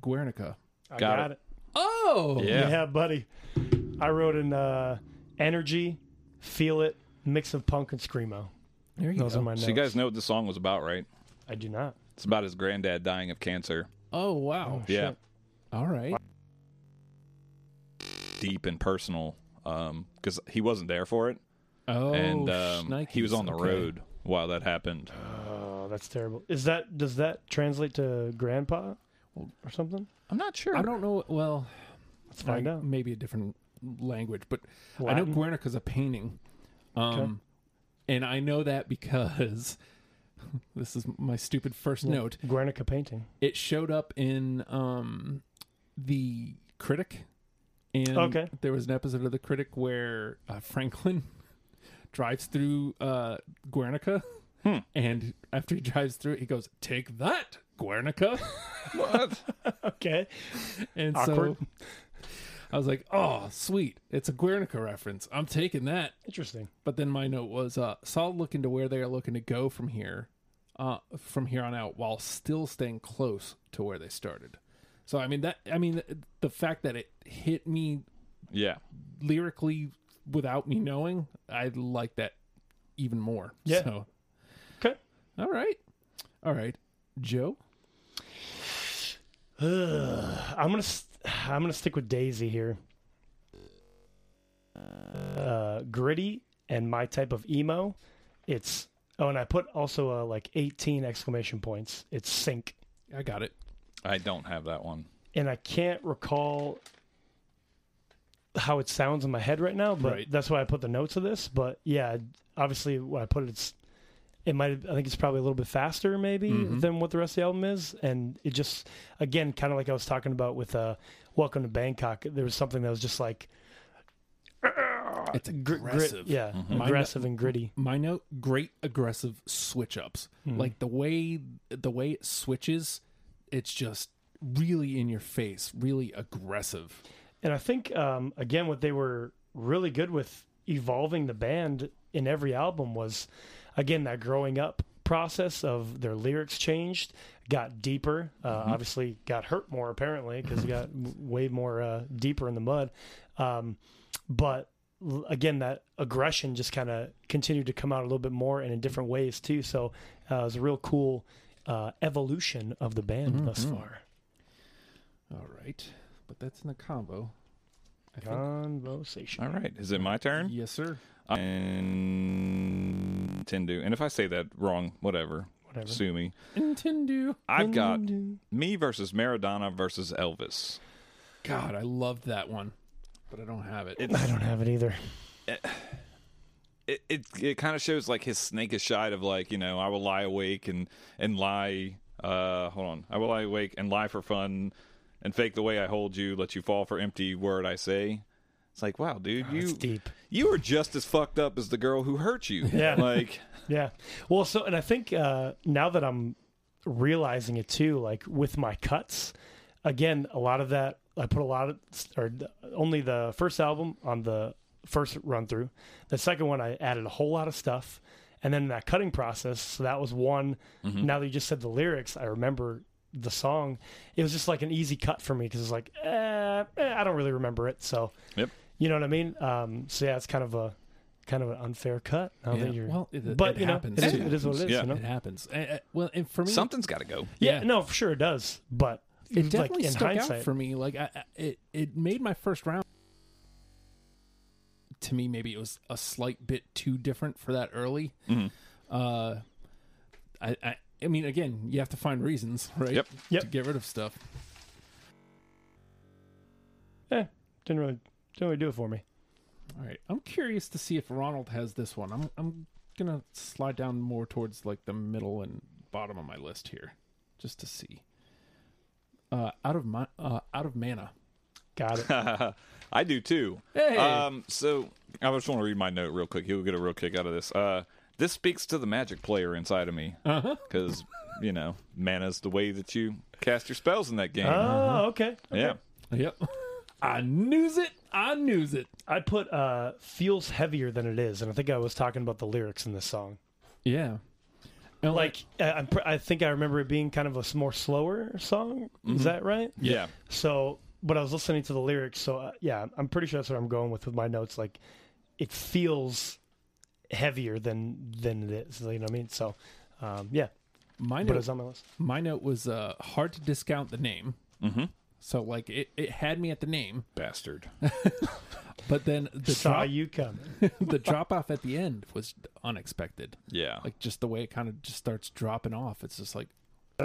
Guernica. I got, got it. it. Oh! Yeah. yeah, buddy. I wrote in uh, Energy, Feel It, Mix of Punk and Screamo. There you Those go. Are my notes. So you guys know what the song was about, right? I do not. It's about his granddad dying of cancer. Oh, wow. Oh, yeah. Shit. All right. Deep and personal um, because he wasn't there for it. Oh, and um, he was on the okay. road while that happened. Oh, that's terrible. Is that Does that translate to grandpa or something? I'm not sure. I don't know. Well, let's find out. Maybe a different language, but Latin? I know Guernica's a painting. Um, okay. And I know that because... This is my stupid first yeah. note. Guernica painting. It showed up in um, The Critic. And okay. there was an episode of The Critic where uh, Franklin drives through uh, Guernica. Hmm. And after he drives through it, he goes, "Take that, Guernica." What? Okay. And awkward. So I was like, oh, sweet. It's a Guernica reference. I'm taking that. Interesting. But then my note was, uh, solid look into where they are looking to go from here. Uh, from here on out, while still staying close to where they started. So I mean that I mean the fact that it hit me, yeah, lyrically without me knowing, I like that even more. Yeah. So. Okay. All right. All right, Joe. Uh, I'm gonna st- I'm gonna stick with Daisy here. Uh, gritty and my type of emo. It's. Oh, and I put also uh, like eighteen exclamation points. It's Sync. I got it. I don't have that one. And I can't recall how it sounds in my head right now, but right. that's why I put the notes of this. But yeah, obviously when I put it, it's, it might, I think it's probably a little bit faster maybe mm-hmm. than what the rest of the album is. And it just, again, kind of like I was talking about with uh, Welcome to Bangkok, there was something that was just like, it's aggressive. Gr- grit, yeah, mm-hmm. aggressive no- and gritty. My note, great aggressive switch ups. Mm-hmm. Like the way the way it switches, it's just really in your face, really aggressive. And I think um, again, what they were really good with evolving the band in every album was, again, that growing up process of their lyrics changed, got deeper, uh, mm-hmm. obviously got hurt more apparently because it got way more uh, deeper in the mud. Um, but again, that aggression just kind of continued to come out a little bit more and in different ways too. So uh, it was a real cool uh, evolution of the band mm-hmm. thus far. All right. But that's in the combo. I Conversation. Think. All right. Is it my turn? Yes, sir. I Nintendo. And if I say that wrong, whatever. Whatever. Sue me. Nintendo. I've Nintendo. got me versus Maradona versus Elvis. God, I loved that one. But I don't have it. It's, I don't have it either. It it, it, it kind of shows like his snakish side of like, you know, I will lie awake and, and lie. Uh, hold on. I will lie awake and lie for fun and fake the way I hold you, let you fall for empty word I say. It's like, wow, dude, oh, you that's deep. You were just as fucked up as the girl who hurt you. Yeah. Like, yeah. Well, so, and I think uh, now that I'm realizing it too, like with my cuts, again, a lot of that, I put a lot of, or only the first album on the first run through. The second one, I added a whole lot of stuff. And then that cutting process, so that was one. Mm-hmm. Now that you just said the lyrics, I remember the song. It was just like an easy cut for me because it's like, eh, eh, I don't really remember it. So, yep. you know what I mean? Um, so, yeah, it's kind of a kind of an unfair cut. Now yeah. that you're, well, it, but, it you happens. Know, it, it, it is what it is. Yeah. You know? It happens. Uh, well, and for me, something's got to go. Yeah, yeah, no, for sure it does. But it definitely like, stuck hindsight. Out for me. Like I, I, it, it made my first round. To me, maybe it was a slight bit too different for that early. Mm-hmm. Uh, I, I, I mean, again, you have to find reasons, right? Yep. Yep. To get rid of stuff. Yeah, didn't really, didn't really do it for me. All right, I'm curious to see if Ronald has this one. I'm, I'm gonna slide down more towards like the middle and bottom of my list here, just to see. Uh, out of my, uh, out of mana. Got it. I do too. Hey. Um, so I just want to read my note real quick. You'll get a real kick out of this. Uh, this speaks to the magic player inside of me because uh-huh. you know, mana's the way that you cast your spells in that game. Oh, uh-huh. okay. okay. Yeah. Yep. I knew it. I knew it. I put uh, feels heavier than it is, and I think I was talking about the lyrics in this song. Yeah. And like, I, I think I remember it being kind of a more slower song. Is mm-hmm. that right? Yeah. So, but I was listening to the lyrics. So, uh, yeah, I'm pretty sure that's what I'm going with with my notes. Like, it feels heavier than than it is. You know what I mean? So, um, yeah. My note, but it was on my list. My note was uh, hard to discount the name. Mm-hmm. So, like, it, it had me at the name. Bastard. But then the saw drop, you coming. The drop off at the end was unexpected. Yeah, like just the way it kind of just starts dropping off. It's just like, uh...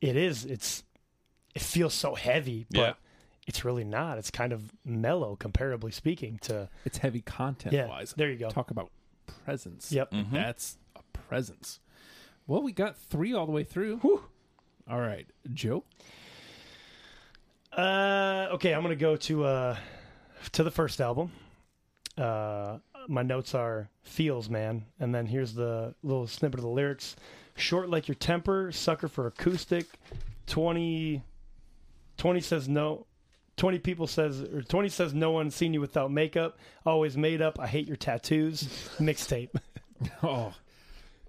it is. It's. It feels so heavy, but. Yeah. It's really not. It's kind of mellow, comparably speaking, to... It's heavy content-wise. Yeah, there you go. Talk about presence. Yep. Mm-hmm. That's a presence. Well, we got three all the way through. Whew. All right. Joe? Uh, okay, I'm going to go to uh, to the first album. Uh, my notes are feels, man. And then here's the little snippet of the lyrics. Short like your temper, sucker for acoustic, twenty, twenty says no... Twenty people says, or twenty says no one's seen you without makeup. Always made up. I hate your tattoos. Mixtape. Oh,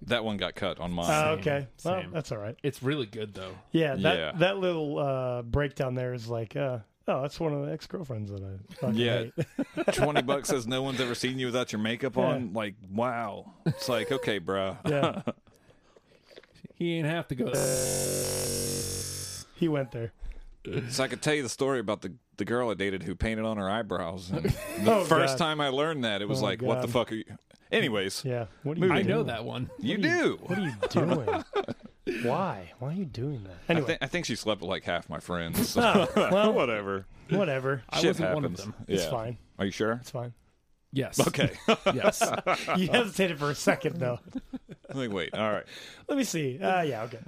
that one got cut on mine. Oh, uh, okay, same. Well, that's all right. It's really good though. Yeah, that yeah. that little uh, breakdown there is like, uh, oh, that's one of the ex girlfriends that I fucking yeah. hate. Twenty bucks says no one's ever seen you without your makeup yeah. on. Like, wow. It's like, okay, bro. Yeah. He ain't have to go. There. He went there. So I could tell you the story about the, the girl I dated who painted on her eyebrows. And the oh, first God. time I learned that, it was oh, like, God. what the fuck are you? Anyways. Yeah. What are you I doing? know that one. You, you do. What are you doing? Why? Why are you doing that? Anyway. I, th- I think she slept with like half my friends. So. Oh, well, whatever. Whatever. Shit I wasn't happens. one of them. Yeah. It's fine. Are you sure? It's fine. Yes. Okay. Yes. You hesitated for a second, though. I'm like, wait. All right. Let me see. Uh, yeah, okay.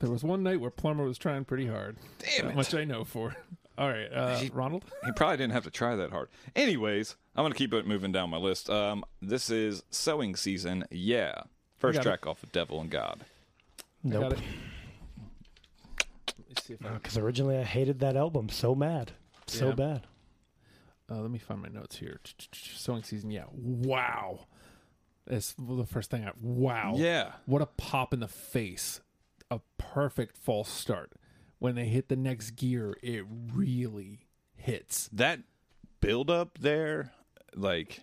There was one night where Plumber was trying pretty hard. Damn it. That much I know for. All right. Uh, he, Ronald? He probably didn't have to try that hard. Anyways, I'm going to keep it moving down my list. Um, this is Sewing Season. Yeah. First track it. off of Devil and God. Nope. Because no, originally I hated that album so mad. So yeah. bad. Uh, let me find my notes here. Sewing Season, yeah. Wow. That's the first thing I... Wow. Yeah. What a pop in the face. A perfect false start. When they hit the next gear, it really hits. That build-up there, like,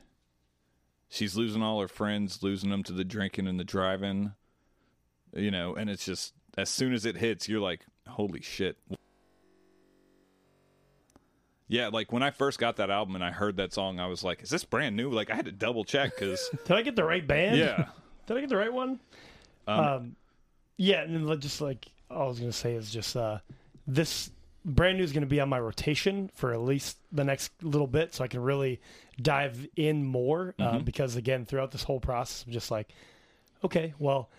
she's losing all her friends, losing them to the drinking and the driving, you know, and it's just, as soon as it hits, you're like, holy shit. Yeah, like, when I first got that album and I heard that song, I was like, is this Brand New? Like, I had to double-check, because... Did I get the right band? Yeah. Did I get the right one? Um, um, yeah, and just, like, all I was going to say is just, uh, this Brand New is going to be on my rotation for at least the next little bit, so I can really dive in more, uh, mm-hmm. because, again, throughout this whole process, I'm just like, okay, well,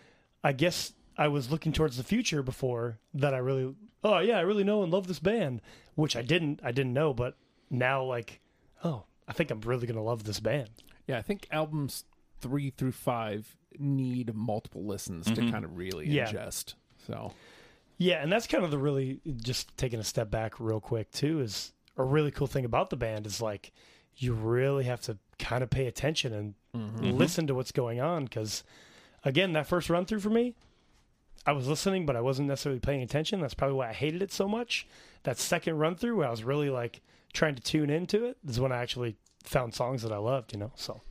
I guess... I was looking towards the future before that. I really, oh yeah, I really know and love this band, which I didn't, I didn't know, but now like, oh, I think I'm really going to love this band. Yeah. I think albums three through five need multiple listens mm-hmm. to kind of really yeah. ingest. So yeah. And that's kind of the really just taking a step back real quick too, is a really cool thing about the band is like, you really have to kind of pay attention and mm-hmm. listen to what's going on. 'Cause again, that first run through for me, I was listening, but I wasn't necessarily paying attention. That's probably why I hated it so much. That second run through, where I was really like trying to tune into it, is when I actually found songs that I loved. You know, so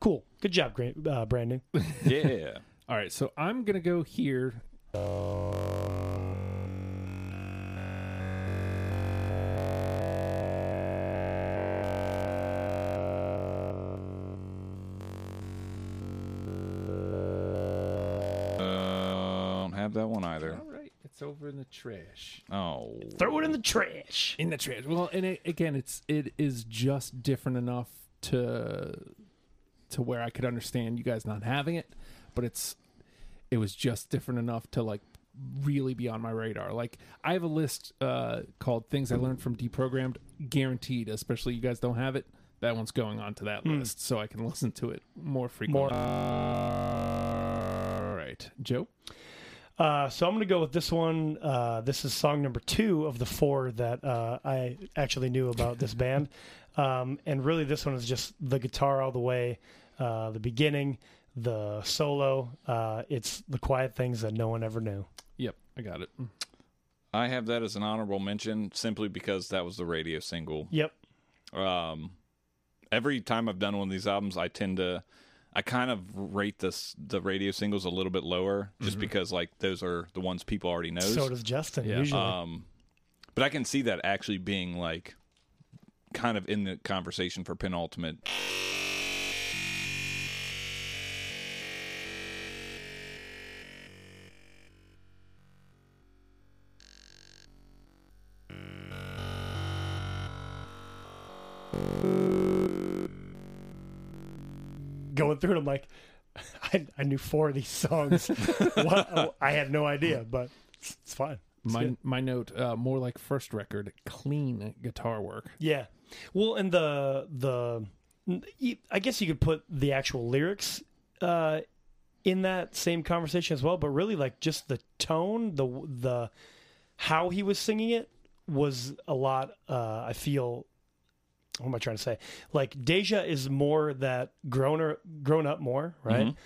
cool. Good job, uh, Brand New. Yeah. All right, so I'm gonna go here. That one either. All right, it's over in the trash. Oh, throw it in the trash. In the trash. Well, and it, again, it's it is just different enough to to where I could understand you guys not having it, but it's it was just different enough to like really be on my radar. Like I have a list uh, called Things I Learned from Deprogrammed, guaranteed. Especially you guys don't have it. That one's going on to that mm. list, so I can listen to it more frequently. More. All right, Joe. Uh, so I'm going to go with this one. Uh, this is song number two of the four that uh, I actually knew about this band. Um, and really this one is just the guitar all the way, uh, the beginning, the solo. Uh, it's the quiet things that no one ever knew. Yep, I got it. I have that as an honorable mention simply because that was the radio single. Yep. Um, every time I've done one of these albums, I tend to... I kind of rate this, the radio singles a little bit lower just mm-hmm. because like those are the ones people already know. So does Justin yeah. usually. Um, but I can see that actually being like kind of in the conversation for penultimate. Going through it, I'm like, I, I knew four of these songs. What? I had no idea, but it's, it's fine. It's my good. my note, uh, more like first record, clean guitar work. Yeah, well, and the the I guess you could put the actual lyrics uh, in that same conversation as well, but really, like just the tone, the the how he was singing it was a lot. Uh, I feel. What am I trying to say? Like Deja is more that grown or grown up more, right? Mm-hmm.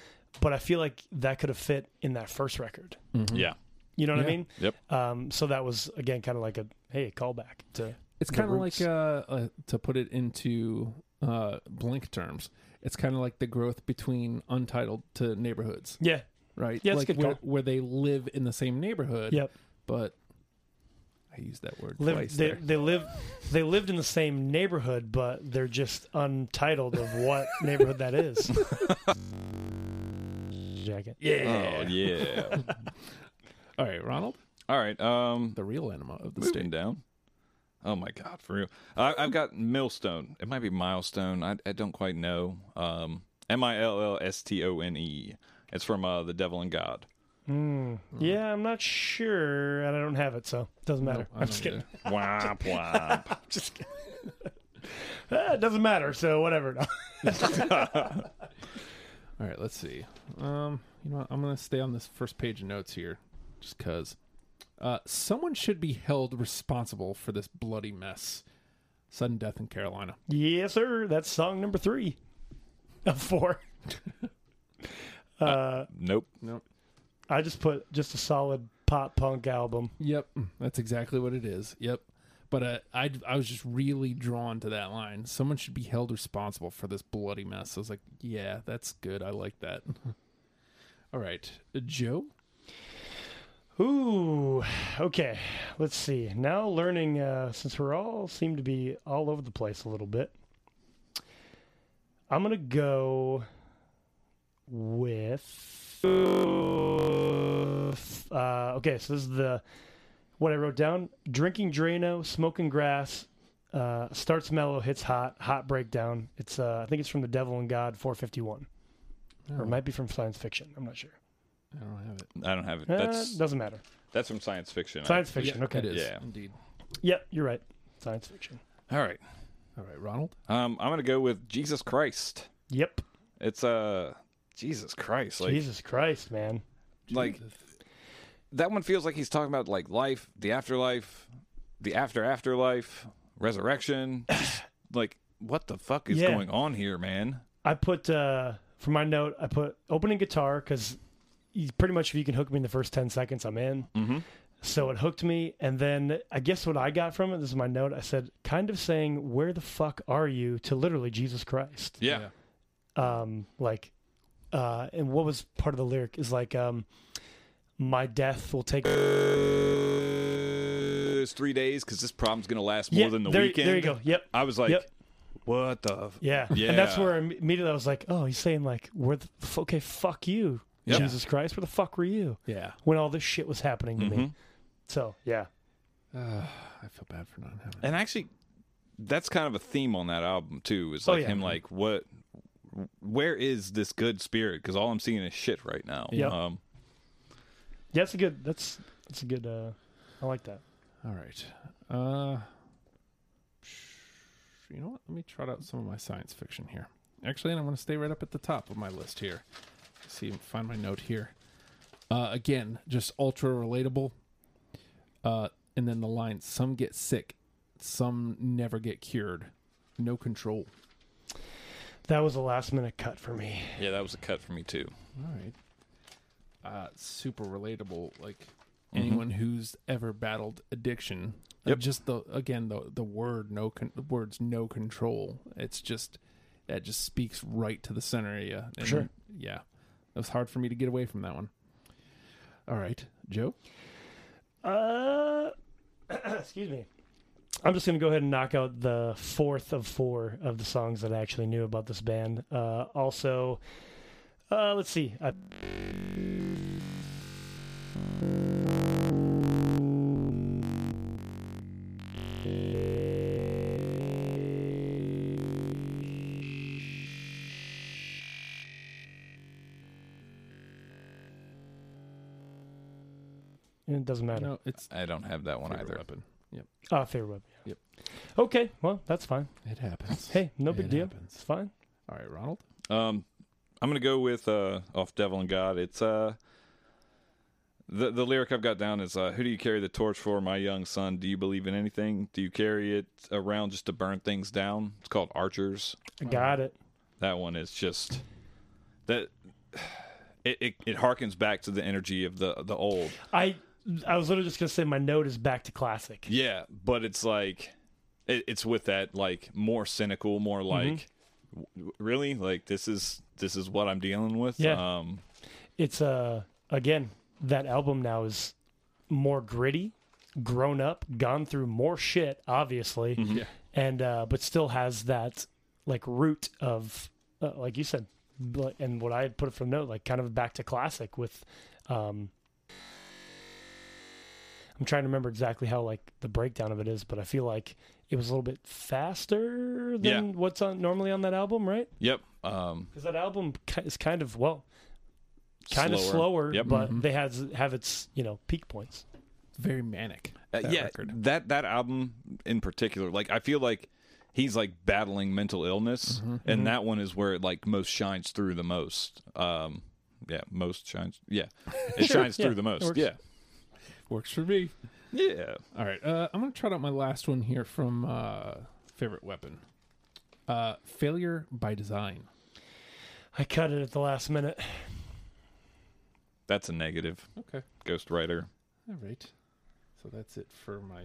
But I feel like that could have fit in that first record. Mm-hmm. Yeah, you know what yeah. I mean. Yep. Um, so that was again kind of like a hey a callback to. It's kind of like uh, uh, to put it into uh, Blink terms. It's kind of like the growth between Untitled to Neighborhoods. Yeah. Right. Yeah. Like where, where they live in the same neighborhood. Yep. But. I used that word lived, twice. They, they lived they lived in the same neighborhood, but they're just untitled of what neighborhood that is. Jacket. Yeah. Oh yeah. All right, Ronald. All right. Um, the real enema of the state down. Oh my God, for real. I, I've got Millstone. It might be Milestone. I, I don't quite know. Um, M I L L S T O N E. It's from uh, The Devil and God. Mm. Yeah, I'm not sure, and I don't have it, so it doesn't matter. No, I'm just kidding. Womp womp. I'm just kidding. uh, it doesn't matter, so whatever. All right, let's see. Um, you know what? I'm going to stay on this first page of notes here, just because. Uh, someone should be held responsible for this bloody mess. Sudden death in Carolina. Yes, sir. That's song number three of four. uh, uh, nope. Nope. I just put just a solid pop punk album. Yep. That's exactly what it is. Yep. But uh, I, I was just really drawn to that line. Someone should be held responsible for this bloody mess. I was like, yeah, that's good. I like that. All right. Uh, Joe? Ooh, okay. Let's see. Now learning, uh, since we're all seem to be all over the place a little bit, I'm going to go with, uh, okay, so this is the, what I wrote down, drinking Drano, smoking grass, uh, starts mellow, hits hot, hot breakdown. It's, uh, I think it's from The Devil and God four fifty-one, oh. Or it might be from Science Fiction. I'm not sure. I don't have it. I don't have it. That uh, doesn't matter. That's from Science Fiction. Science I, Fiction, yeah, okay. It is, yeah. Indeed. Yep, you're right. Science Fiction. All right. All right, Ronald? Um, I'm going to go with Jesus Christ. Yep. It's, uh, Jesus Christ. Like, Jesus Christ, man. Like, Jesus. That one feels like he's talking about, like, life, the afterlife, the after-afterlife, resurrection. Like, what the fuck is yeah. going on here, man? I put, uh, for my note, I put opening guitar, because... pretty much if you can hook me in the first ten seconds, I'm in. Mm-hmm. So it hooked me. And then I guess what I got from it, this is my note, I said, kind of saying, where the fuck are you to literally Jesus Christ? Yeah. yeah. Um, like, uh, and what was part of the lyric is like, um, my death will take... It's three days because this problem's going to last more yeah, than the there, weekend. There you go. Yep. I was like... Yep. What the... F- yeah. yeah. And that's where immediately I was like, oh, he's saying like, where the... F- okay, fuck you. Yep. Jesus Christ, where the fuck were you? Yeah. When all this shit was happening to mm-hmm. me. So, yeah. Uh, I feel bad for not having it. And actually, that's kind of a theme on that album, too, is like oh, yeah. him like, what, where is this good spirit? Because all I'm seeing is shit right now. Yeah. Um, yeah, that's a good, that's, that's a good, uh, I like that. All right. Uh, you know what? Let me trot out some of my science fiction here. Actually, and I'm going to stay right up at the top of my list here. See, find my note here. Uh, again, just ultra relatable. Uh, and then the line, some get sick, some never get cured. No control. That was a last minute cut for me. Yeah, that was a cut for me too. All right. Uh, super relatable. Like mm-hmm. anyone who's ever battled addiction. Yep. Uh, just the, again, the, the word, no con- the words, no control. It's just, that just speaks right to the center of you. And sure. Yeah. It was hard for me to get away from that one. All right, Joe? Uh, excuse me. I'm just going to go ahead and knock out the fourth of four of the songs that I actually knew about this band. Uh, also, uh, let's see. I... It doesn't matter. No, it's I don't have that one favorite either. Weapon. Yep. Ah, uh, favorite weapon. Yeah. Yep. Okay. Well, that's fine. It happens. Hey, no big it deal. Happens. It's fine. All right, Ronald. Um, I'm gonna go with uh, off Devil and God. It's uh, the the lyric I've got down is uh, who do you carry the torch for, my young son? Do you believe in anything? Do you carry it around just to burn things down? It's called Archers. I got um, it. That one is just that. It, it it harkens back to the energy of the the old. I. I was literally just going to say my note is back to classic. Yeah, but it's like, it, it's with that, like, more cynical, more like, mm-hmm. w- really? Like, this is this is what I'm dealing with? Yeah. Um, it's, uh, again, that album now is more gritty grown up, gone through more shit, obviously, mm-hmm. yeah. and uh, but still has that like root of uh, like you said, and what I had put from note, like kind of back to classic with. Um, I'm trying to remember exactly how like the breakdown of it is, but I feel like it was a little bit faster than yeah. what's on normally on that album, right? Yep. Because um, that album is kind of well, kind slower. of slower, yep. but mm-hmm. they has have its you know peak points. Very manic. That uh, yeah, record. that that album in particular, like I feel like he's like battling mental illness, mm-hmm. and mm-hmm. that one is where it like most shines through the most. Um, yeah, most shines. Yeah, it sure, shines yeah, through the most. Works. Yeah, works for me. Yeah. All right. Uh, I'm gonna try out my last one here from uh, Favorite Weapon. Uh, Failure by Design. I cut it at the last minute. That's a negative. Okay. Ghostwriter. All right. So that's it for my...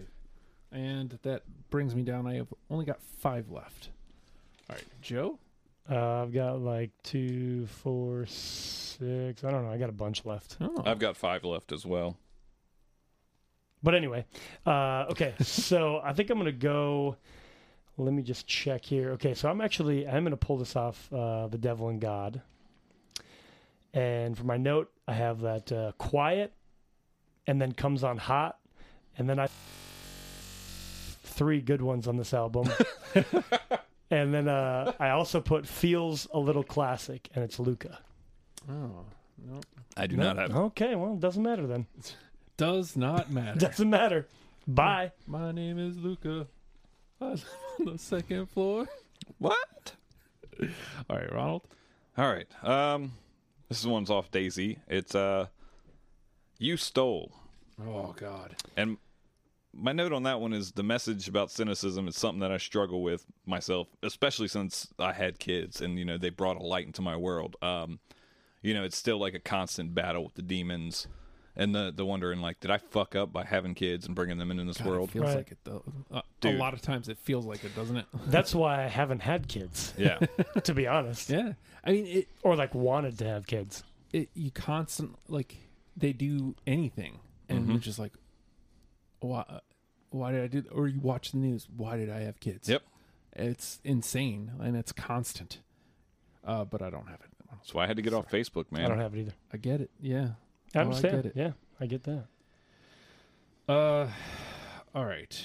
And that brings me down. I have only got five left. All right. Joe? Uh, I've got like two, four, six. I don't know. I got a bunch left. Oh. I've got five left as well. But anyway. Uh, okay. So I think I'm going to go... Let me just check here. Okay. So I'm actually... I'm going to pull this off uh, The Devil and God. And for my note, I have that uh, quiet and then comes on hot. And then I three good ones on this album. And then uh, I also put feels a little classic, and it's Luca. Oh, no. I do no. not have. Okay, well, it doesn't matter then. Does not matter. Doesn't matter. Bye. My name is Luca. I live on the second floor. What? All right, Ronald. All right. Um, this one's off Daisy. It's uh, You Stole. Oh, God. And my note on that one is the message about cynicism is something that I struggle with myself, especially since I had kids and, you know, they brought a light into my world. Um, you know, it's still like a constant battle with the demons and the, the wondering, like, did I fuck up by having kids and bringing them into this God, world? It feels right. like it, though. Uh, a lot of times it feels like it, doesn't it? That's why I haven't had kids. Yeah. To be honest. Yeah. I mean, it, or like wanted to have kids. It, you constantly, like, they do anything. And mm-hmm. you're just like, why, why did I do that? Or you watch the news, why did I have kids? Yep. It's insane, and it's constant. Uh, but I don't have it. That's why I had to get Sorry. off Facebook, man. I don't have it either. I get it, yeah. I understand. Oh, I get it. Yeah, I get that. Uh, all right.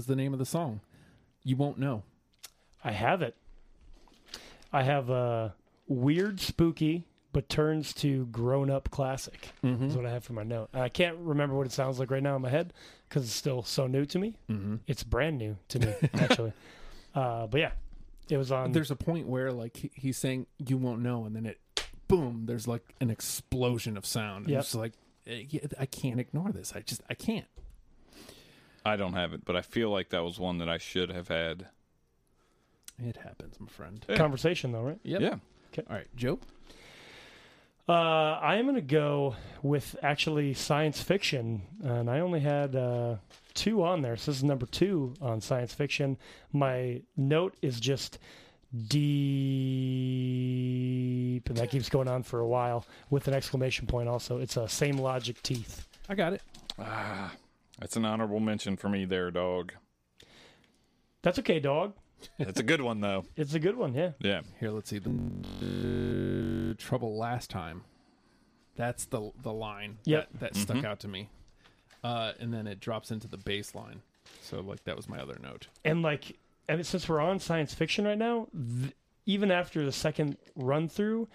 The name of the song. You won't know. I have it. I have a weird, spooky, but turns to grown-up classic. Mm-hmm. Is what I have for my note. I can't remember what it sounds like right now in my head because it's still so new to me. Mm-hmm. It's brand new to me, actually. uh, but yeah, it was on. There's a point where like he, he's saying you won't know, and then it, boom. There's like an explosion of sound. Yep. It's like I can't ignore this. I just I can't. I don't have it, but I feel like that was one that I should have had. It happens, my friend. Yeah. Conversation, though, right? Yep. Yeah. Okay. All right, Joe? Uh, I am going to go with actually science fiction, and I only had uh, two on there, so this is number two on science fiction. My note is just deep, and that keeps going on for a while, with an exclamation point also. It's uh, Same Logic, Teeth. I got it. Ah. That's an honorable mention for me there, dog. That's okay, dog. That's a good one, though. It's a good one, yeah. Yeah. Here, let's see. The uh, trouble last time. That's the the line yep. that, that mm-hmm. stuck out to me. Uh, and then it drops into the bass line. So, like, that was my other note. And, like, I mean, since we're on science fiction right now, th- even after the second run-through...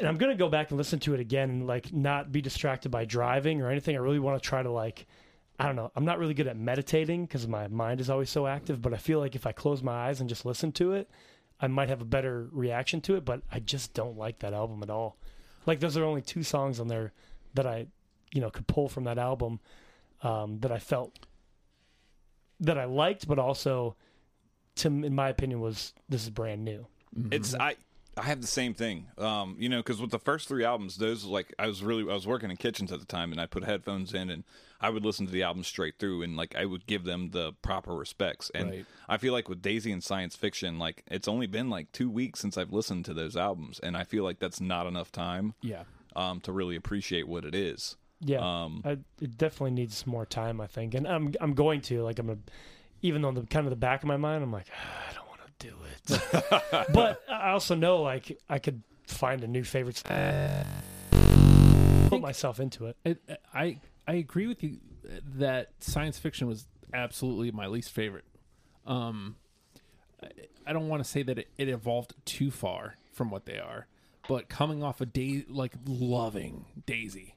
And I'm going to go back and listen to it again and, like, not be distracted by driving or anything. I really want to try to, like, I don't know. I'm not really good at meditating because my mind is always so active. But I feel like if I close my eyes and just listen to it, I might have a better reaction to it. But I just don't like that album at all. Like, those are only two songs on there that I, you know, could pull from that album um, that I felt that I liked. But also, to in my opinion, was this is brand new. It's – I. I have the same thing. Um, you know, because with the first three albums, those like I was really I was working in kitchens at the time, and I put headphones in and I would listen to the album straight through, and like I would give them the proper respects. And right. I feel like with Daisy and Science Fiction, like it's only been like two weeks since I've listened to those albums, and I feel like that's not enough time. Yeah. Um, to really appreciate what it is. Yeah. Um, I, it definitely needs some more time, I think, and I'm I'm going to like I'm a, even on the kind of the back of my mind, I'm like ah, I don't. do it. But I also know like I could find a new favorite, uh, put myself into it. it I I agree with you that Science Fiction was absolutely my least favorite. um I, I don't want to say that it, it evolved too far from what they are, but coming off a day like loving Daisy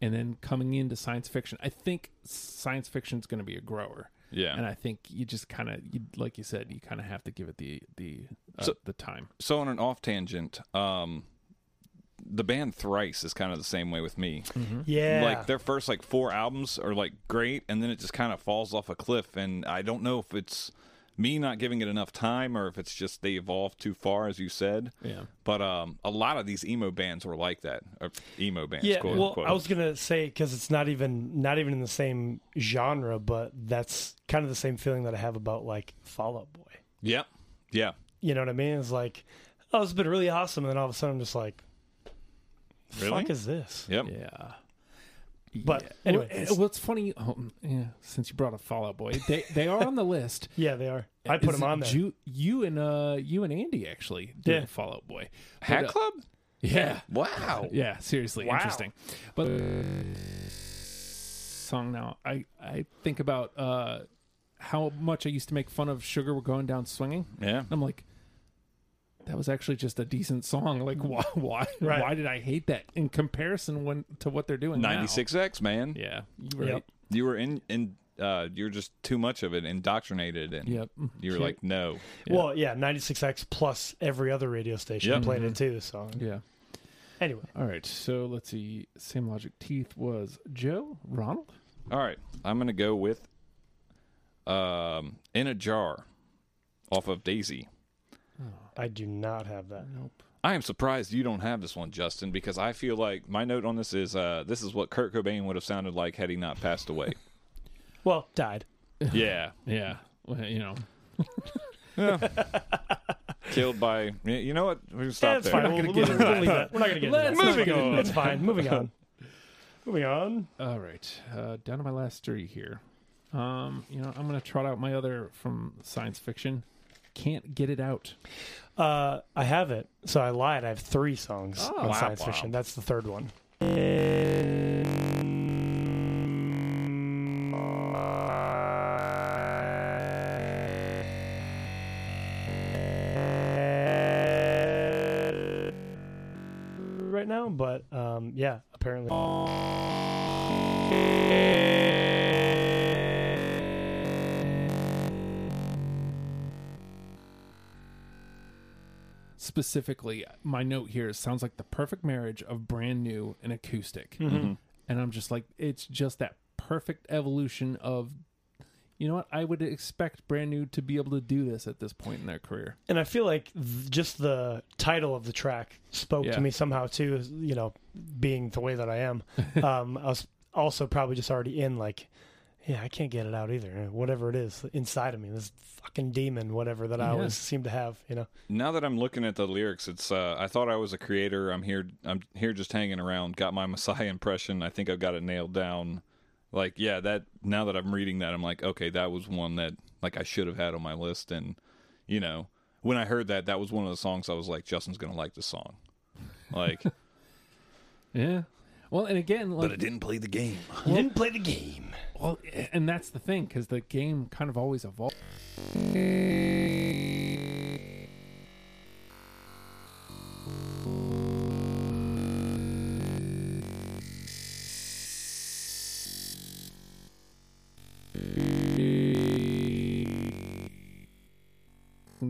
and then coming into Science Fiction, I think Science Fiction is going to be a grower. Yeah, and I think you just kind of, like you said, you kind of have to give it the the uh, so, the time. So on an off tangent, um, the band Thrice is kind of the same way with me. Mm-hmm. Yeah, like their first like four albums are like great, and then it just kind of falls off a cliff. And I don't know if it's me not giving it enough time, or if it's just they evolved too far, as you said. Yeah, but um, a lot of these emo bands were like that. Emo bands. Yeah, quote, well, unquote. I was gonna say because it's not even not even in the same genre, but that's kind of the same feeling that I have about like Fall Out Boy. Yeah, yeah. You know what I mean? It's like, oh, it's been really awesome, and then all of a sudden I'm just like, the really? Fuck is this? Yep. Yeah. But yeah. anyway, well, it's, well, it's funny. Oh, yeah, since you brought up Fall Out Boy, they they are on the list. Yeah, they are. I put Is them on there. You, you and uh, you and Andy actually did yeah. Fall Out Boy but, Hat Club. Uh, yeah. Wow. Yeah. Seriously. Wow. Interesting. But uh, song now, I I think about uh, how much I used to make fun of Sugar We're Going Down Swinging. Yeah. And I'm like, that was actually just a decent song. Like, why, why, right. why did I hate that in comparison when, to what they're doing? ninety-six X, man. Yeah, you were, yep. you were in, in uh, you were just too much of it, indoctrinated, and yep. you were yep. like, no. Yeah. Well, yeah, ninety-six X plus every other radio station yep. played mm-hmm. it too. So yeah. Anyway, all right. So let's see. Same Logic Teeth was Joe, Ronald. All right, I'm gonna go with um, In a Jar, off of Daisy. I do not have that. Nope. I am surprised you don't have this one, Justin, because I feel like my note on this is uh, this is what Kurt Cobain would have sounded like had he not passed away. Well, died. Yeah. Yeah. Well, you know. Yeah. Killed by... You know what? We're going to stop yeah, there. Fine. We're not going to we'll, get, we'll, get into that. Moving on. It's fine. Moving on. Moving on. All right. Uh, down to my last three here. Um, you know, I'm going to trot out my other from Science Fiction. Can't Get It Out. Uh, I have it, so I lied. I have three songs oh, on wow, Science wow. Fiction. That's the third one. Right now, but um, yeah, apparently. Specifically, my note here sounds like the perfect marriage of Brand New and acoustic. Mm-hmm. And I'm just like, it's just that perfect evolution of, you know what, I would expect Brand New to be able to do this at this point in their career. And I feel like th- just the title of the track spoke yeah. to me somehow too, you know, being the way that I am. um, I was also probably just already in like, yeah, I can't get it out either. Whatever it is inside of me, this fucking demon, whatever that I yeah. always seem to have, you know. Now that I'm looking at the lyrics, it's uh, I thought I was a creator. I'm here. I'm here, just hanging around. Got my Messiah impression. I think I've got it nailed down. Like, yeah, that. Now that I'm reading that, I'm like, okay, that was one that like I should have had on my list. And you know, when I heard that, that was one of the songs I was like, Justin's gonna like this song. Like, yeah. Well, and again, like, but I didn't play the game. I well, didn't play the game. Well, and that's the thing, because the game kind of always evolves. And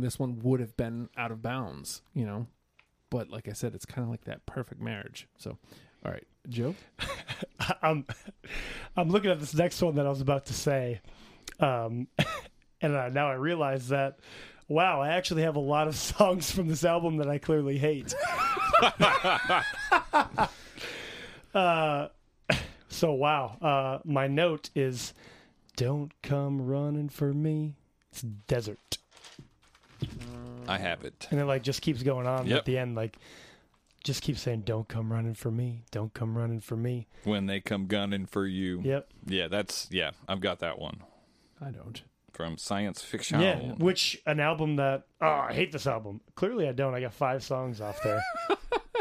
this one would have been out of bounds, you know. But like I said, it's kind of like that perfect marriage. So, all right. Joe? I'm, I'm looking at this next one that I was about to say, um, and I, now I realize that wow, I actually have a lot of songs from this album that I clearly hate. uh, so, wow. Uh, my note is, don't come running for me. It's desert. I have it. And it like just keeps going on yep. at the end, like just keeps saying, don't come running for me. Don't come running for me. When they come gunning for you. Yep. Yeah, that's, yeah, I've got that one. I don't. From Science Fiction. Yeah, which an album that, oh, I hate this album. Clearly I don't. I got five songs off there.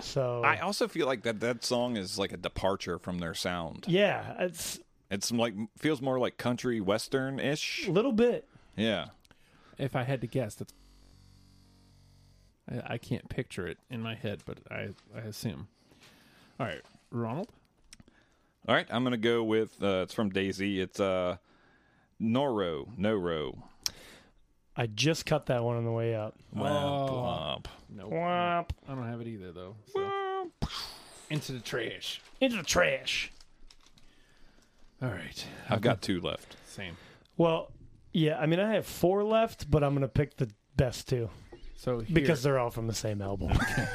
So I also feel like that that song is like a departure from their sound. Yeah. It's it's like, feels more like country western-ish. A little bit. Yeah. If I had to guess, that's I can't picture it in my head, but I, I assume. All right, Ronald? All right, I'm going to go with, uh, it's from Daisy. It's uh, Noro, Noro. I just cut that one on the way up. Womp, womp. Nope. Womp. I don't have it either, though. So. Womp. Into the trash. Into the trash. All right. I've, I've got, got two left. Same. Well, yeah, I mean, I have four left, but I'm going to pick the best two. So here. Because they're all from the same album. Okay.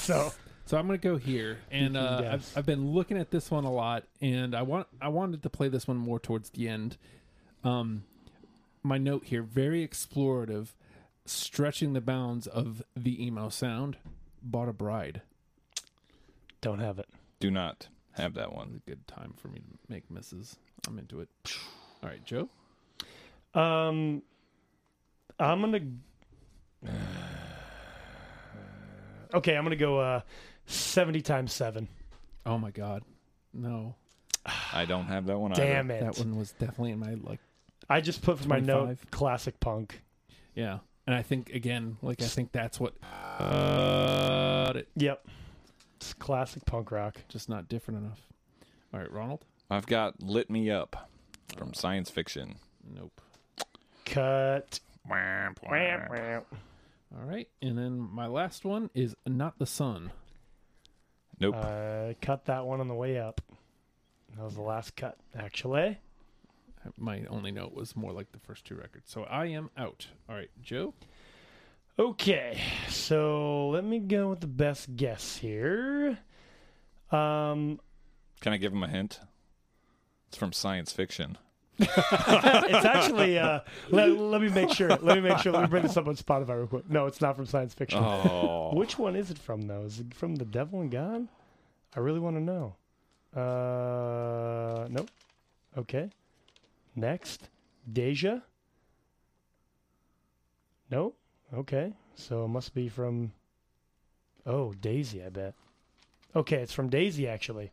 so so I'm going to go here. And uh, yes. I've, I've been looking at this one a lot, and I want I wanted to play this one more towards the end. Um, my note here, very explorative, stretching the bounds of the emo sound, Bought a Bride. Don't have it. Do not have that one. It's a good time for me to make misses. I'm into it. All right, Joe? Um, I'm going to... Okay, I'm gonna go uh, seventy times seven. Oh my god, no! I don't have that one. Damn either. It! That one was definitely in my like. I just put for my note classic punk. Yeah, and I think again, like I think that's what. Uh, it. Yep, it's classic punk rock, just not different enough. All right, Ronald. I've got "Lit Me Up" from uh, Science Fiction. Nope. Cut. Wham, wham, wham. All right, and then my last one is Not the Sun. Nope. Uh, cut that one on the way up. That was the last cut, actually. My only note was more like the first two records. So I am out. All right, Joe? Okay, so let me go with the best guess here. Um, Can I give him a hint? It's from Science Fiction. It's actually uh let, let me make sure let me make sure let me bring this up on Spotify real quick. No, it's not from Science Fiction. Oh. Which one is it from though? Is it from The Devil and God? I really want to know. Uh nope. Okay, next, Deja. Nope. Okay, so it must be from oh Daisy, I bet. Okay, it's from Daisy actually.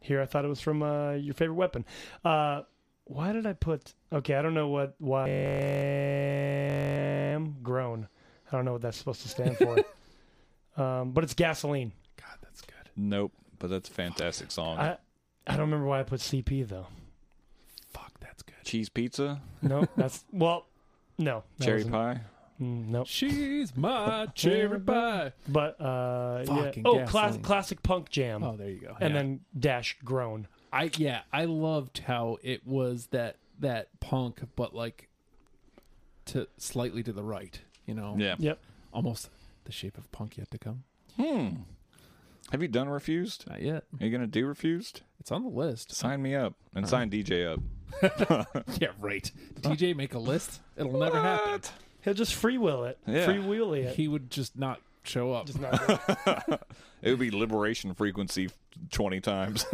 Here, I thought it was from uh Your Favorite Weapon. uh Why did I put... Okay, I don't know what... Why... Am grown. I don't know what that's supposed to stand for. um, but it's Gasoline. God, that's good. Nope, but that's a fantastic Fuck. song. I, I don't remember why I put C P, though. Fuck, that's good. Cheese Pizza? Nope, that's... Well, no. Cherry Pie? Mm, nope. She's my cherry pie. But, uh... Fucking yeah. Oh, class, classic punk jam. Oh, there you go. And yeah. then dash grown. I yeah, I loved how it was that that punk, but like to slightly to the right, you know. Yeah. Yep. Almost the shape of punk yet to come. Hmm. Have you done Refused? Not yet. Are you gonna do Refused? It's on the list. Sign me up and uh-huh. sign D J up. Yeah, right. D J make a list. It'll what? never happen. He'll just freewheel it. Yeah. Freewheelie it. He would just not show up. Just not it would be Liberation Frequency twenty times.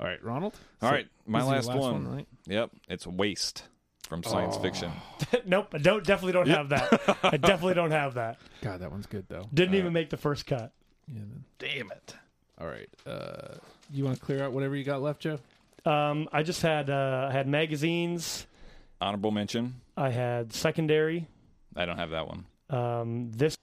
All right, Ronald. All so right, my last, last one. one right? Yep, it's Waste from Science oh. Fiction. Nope, I don't. Definitely don't yep. have that. I definitely don't have that. God, that one's good though. Didn't All even right. make the first cut. Yeah, damn it. All right, uh, you want to clear out whatever you got left, Joe? Um, I just had uh, I had magazines. Honorable mention. I had secondary. I don't have that one. Um, this.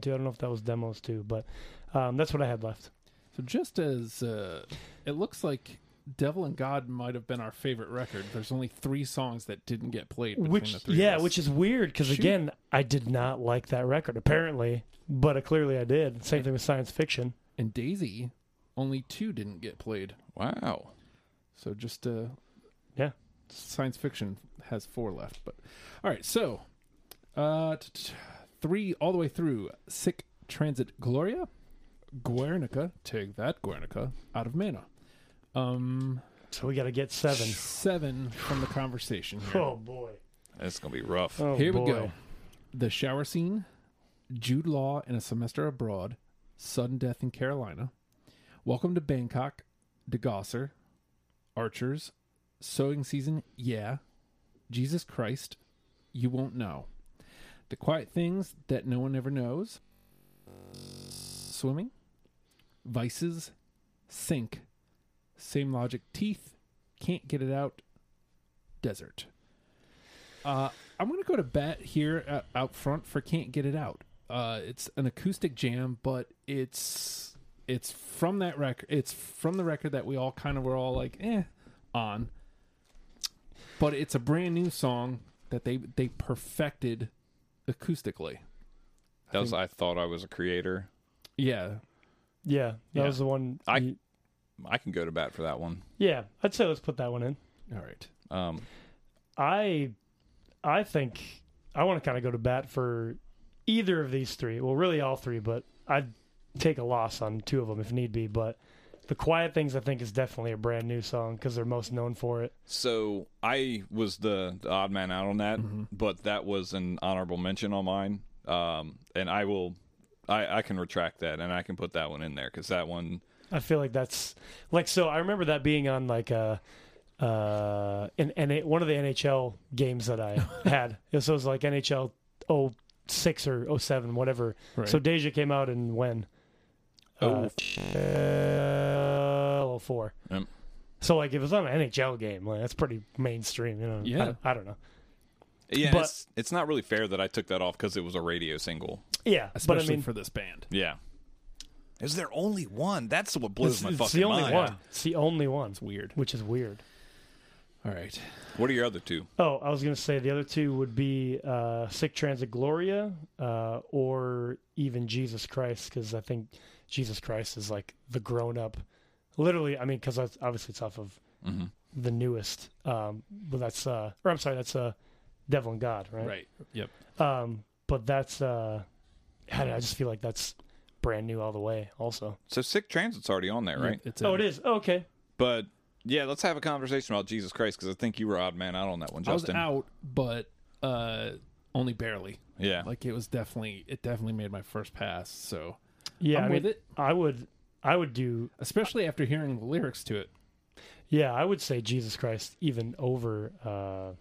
Too. I don't know if that was demos too, but um, that's what I had left. So just as uh, it looks like Devil and God might have been our favorite record. There's only three songs that didn't get played between which, the three yeah, of us. Which is weird because, again, I did not like that record, apparently, but uh, clearly I did. Same thing with Science Fiction. And Daisy, only two didn't get played. Wow. So just, uh, yeah. Science Fiction has four left. But all right, so uh, t- t- three all the way through. Sic Transit Gloria, Guernica, take that Guernica, Out of Mana. Um, so we got to get seven. Seven from the conversation here. Oh, boy. That's going to be rough. Oh, here boy. we go. The Shower Scene, Jude Law in a Semester Abroad, Sudden Death in Carolina, Welcome to Bangkok, DeGosser, Archers, Sewing Season, Yeah, Jesus Christ, You Won't Know, The Quiet Things That No One Ever Knows, Swimming, Vices, Sink, Same Logic, Teeth, Can't Get It Out, Desert. Uh, I'm going to go to bat here at, out front for Can't Get It Out. Uh, it's an acoustic jam, but it's it's from that record. It's from the record that we all kind of were all like, eh, on. But it's a brand new song that they they perfected acoustically. I that was think, I Thought I Was a Creator. Yeah, yeah, that yeah. was the one. I you, I can go to bat for that one. Yeah, I'd say let's put that one in. All right. Um, I I think I want to kind of go to bat for either of these three. Well, really all three, but I'd take a loss on two of them if need be. But The Quiet Things, I think, is definitely a brand new song because they're most known for it. So I was the, the odd man out on that, mm-hmm. but that was an honorable mention on mine. Um, and I will, I, I can retract that and I can put that one in there because that one. I feel like that's like, so I remember that being on like a, uh, in, in one of the N H L games that I had. So it was like N H L oh six or oh seven, whatever. Right. So Deja came out in when? Oh, uh, four. Yep. So like it was on an N H L game. Like that's pretty mainstream, you know. Yeah. I don't, I don't know. Yeah, but, it's, it's not really fair that I took that off because it was a radio single. Yeah, especially but I mean, for this band. Yeah. Is there only one? That's what blows it's, my it's fucking mind. It's the only mind. one. It's the only one. It's weird. Which is weird. All right. What are your other two? Oh, I was going to say the other two would be uh, Sic Transit Gloria uh, or even Jesus Christ, because I think Jesus Christ is like the grown-up. Literally, I mean, because obviously it's off of mm-hmm. the newest. Um, but that's, uh, or I'm sorry, that's uh, Devil and God, right? Right. Yep. Um, but that's, uh, I, don't know, I just feel like that's brand new all the way also. So Sic Transit's already on there, right? It's oh, it is. Oh, okay. But yeah, let's have a conversation about Jesus Christ because I think you were odd man out on that one, Justin. I was out, but uh, only barely. Yeah. Like it was definitely, it definitely made my first pass. So yeah, I'm I with mean, it. I would, I would do, especially after hearing the lyrics to it. Yeah, I would say Jesus Christ even over. Uh...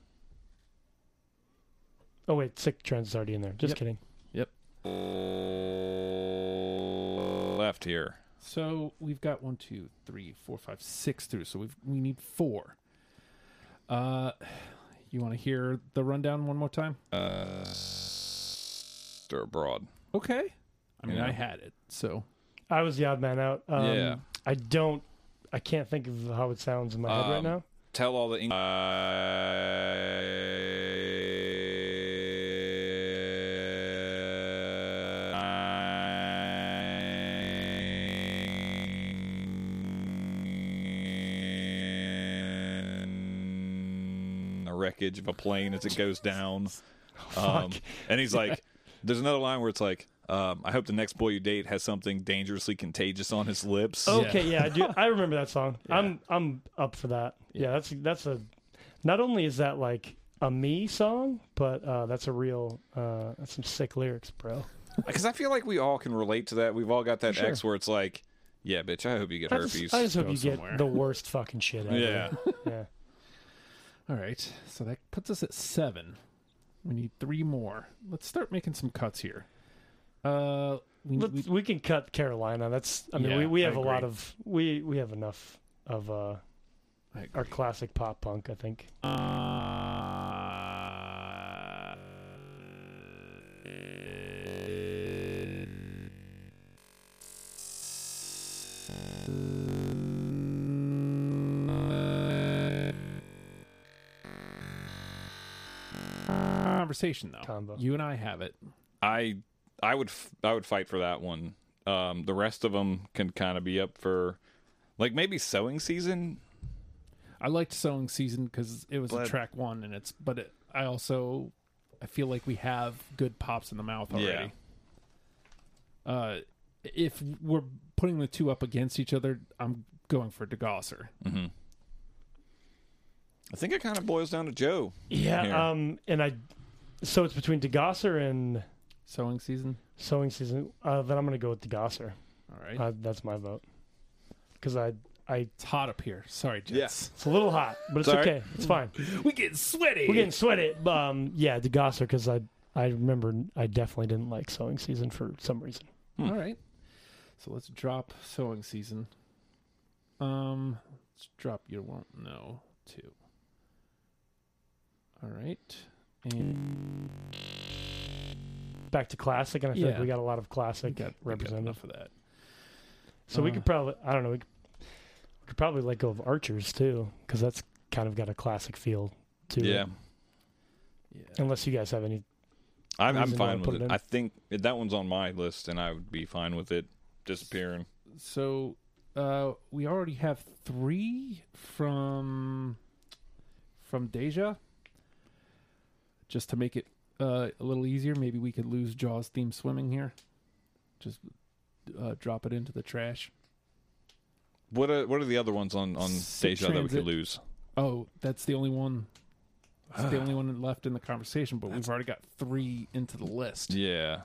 Oh wait, Sic Transit's already in there. Just yep. kidding. Yep. Left here. So we've got one, two, three, four, five, six through. So we we need four. Uh, you want to hear the rundown one more time? Uh, they're abroad. Okay. I mean, yeah. I had it, so I was the odd man out. Um, yeah. I don't. I can't think of how it sounds in my um, head right now. Tell all the. Eng- of a plane as it goes down. Oh, um, and he's like, there's another line where it's like, um, I hope the next boy you date has something dangerously contagious on his lips. Okay, yeah, yeah I do. I remember that song. Yeah. I'm I'm up for that. Yeah. yeah, that's that's a. Not only is that like a me song, but uh, that's a real. Uh, that's some sick lyrics, bro. Because I feel like we all can relate to that. We've all got that sure. ex where it's like, yeah, bitch, I hope you get I herpes. Just, I just hope Go you somewhere. Get the worst fucking shit out yeah. of it. Yeah. All right, so that puts us at seven. We need three more. Let's start making some cuts here. Uh, we, we, we can cut Carolina. That's. I mean, yeah, we, we have a lot of. We, we have enough of uh, our classic pop punk, I think. Uh, conversation though. Combo. You and I have it. I I would f- I would fight for that one. Um, the rest of them can kind of be up for, like, maybe Sowing Season. I liked Sowing Season because it was but, a track one, and it's. But it, I also I feel like we have good pops in the mouth already. Yeah. Uh, if we're putting the two up against each other, I'm going for DeGosser. Mm-hmm. I think it kind of boils down to Joe. Yeah, um, and I. So it's between DeGosser and Sowing Season. Sowing Season. Uh, then I'm going to go with DeGosser. All right, uh, that's my vote. Because I, I, it's hot up here. Sorry, Jess. Yeah. It's a little hot, but it's Sorry. okay. It's fine. We're getting sweaty. We're getting sweaty. Um, yeah, DeGosser. Because I, I remember I definitely didn't like Sowing Season for some reason. Hmm. All right. So let's drop Sowing Season. Um, let's drop You Won't Know too. All right. And back to classic, and I feel yeah. like we got a lot of classic got, represented. Enough of that. So uh, we could probably, I don't know, we could, we could probably let go of Archers too, because that's kind of got a classic feel too. Yeah. yeah. Unless you guys have any. I'm, I'm fine with it. it I think that one's on my list, and I would be fine with it disappearing. So uh, we already have three from from Deja. Just to make it uh, a little easier, maybe we could lose Jaws theme swimming here. Just uh, drop it into the trash. What are, what are the other ones on, on Deja that we could lose? Oh, that's the only one. That's the only one left in the conversation, but that's... we've already got three into the list. Yeah.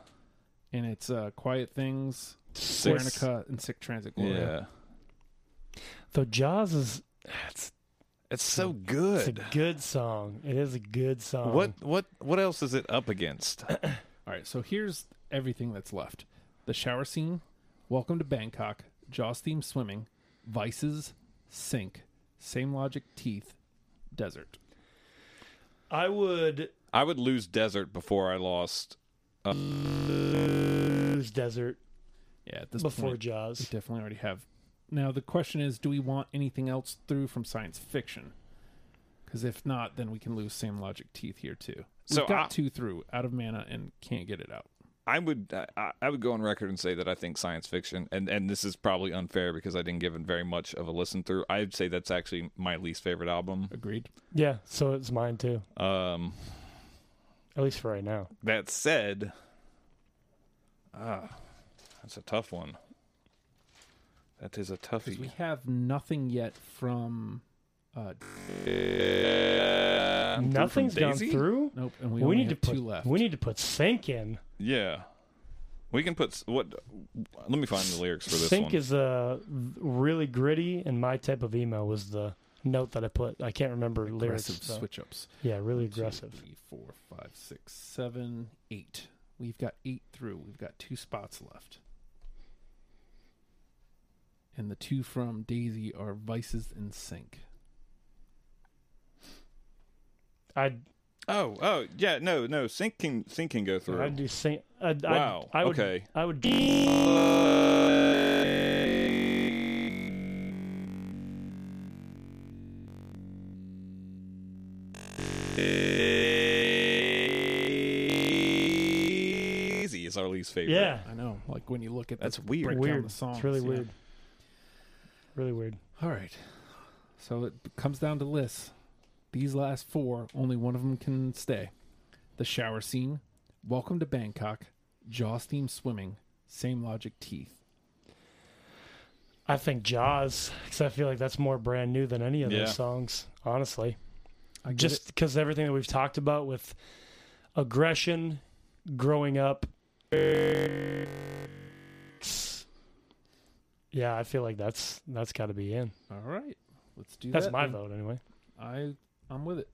And it's uh, Quiet Things, Guernica, and Sick Transit Gloria. Yeah. Though Jaws is... It's... It's so good. It's a good song. It is a good song. What what what else is it up against? All right, so here's everything that's left. The Shower Scene, Welcome to Bangkok, Jaws Theme Swimming, Vices, Sink, Same Logic, Teeth, Desert. I would... I would lose Desert before I lost... Uh, lose Desert. Yeah, at this before point, Jaws. We definitely already have... Now, the question is, do we want anything else through from science fiction? Because if not, then we can lose Same Logic, Teeth here, too. We've so got I, two through, Out of Mana, and Can't Get It Out. I would I, I would go on record and say that I think science fiction, and, and this is probably unfair because I didn't give it very much of a listen through. I'd say that's actually my least favorite album. Agreed. Yeah, so it's mine, too. Um, At least for right now. That said, ah, that's a tough one. That is a toughie. We have nothing yet from. Uh, yeah. Nothing's from gone through. Nope. And we, we need to put, two left. We need to put Sink in. Yeah, we can put what? Let me find the lyrics for this. Sink one. is a uh, really gritty, and my type of emo was the note that I put. I can't remember aggressive lyrics. So. Switch ups. Yeah, really One, aggressive. Two, three, four, five, six, seven, eight. We've got eight through. We've got two spots left. And the two from Daisy are Vices and Sink. I'd oh oh yeah no no Sink can Sink can go through. I'd do Sink. I'd, wow. I'd, I would, okay. I would. Daisy is our least favorite. Yeah, I know. Like when you look at that's the weird. Weird. The songs, it's really yeah. weird. Really weird. All right. So it comes down to lists. These last four, only one of them can stay. The Shower Scene, Welcome to Bangkok, Jaws Theme Swimming, Same Logic, Teeth. I think Jaws, because I feel like that's more brand new than any of yeah. those songs, honestly. I Just because everything that we've talked about with aggression, growing up. Yeah, I feel like that's that's got to be in. All right, let's do that's that. That's my then. vote anyway. I I'm with it.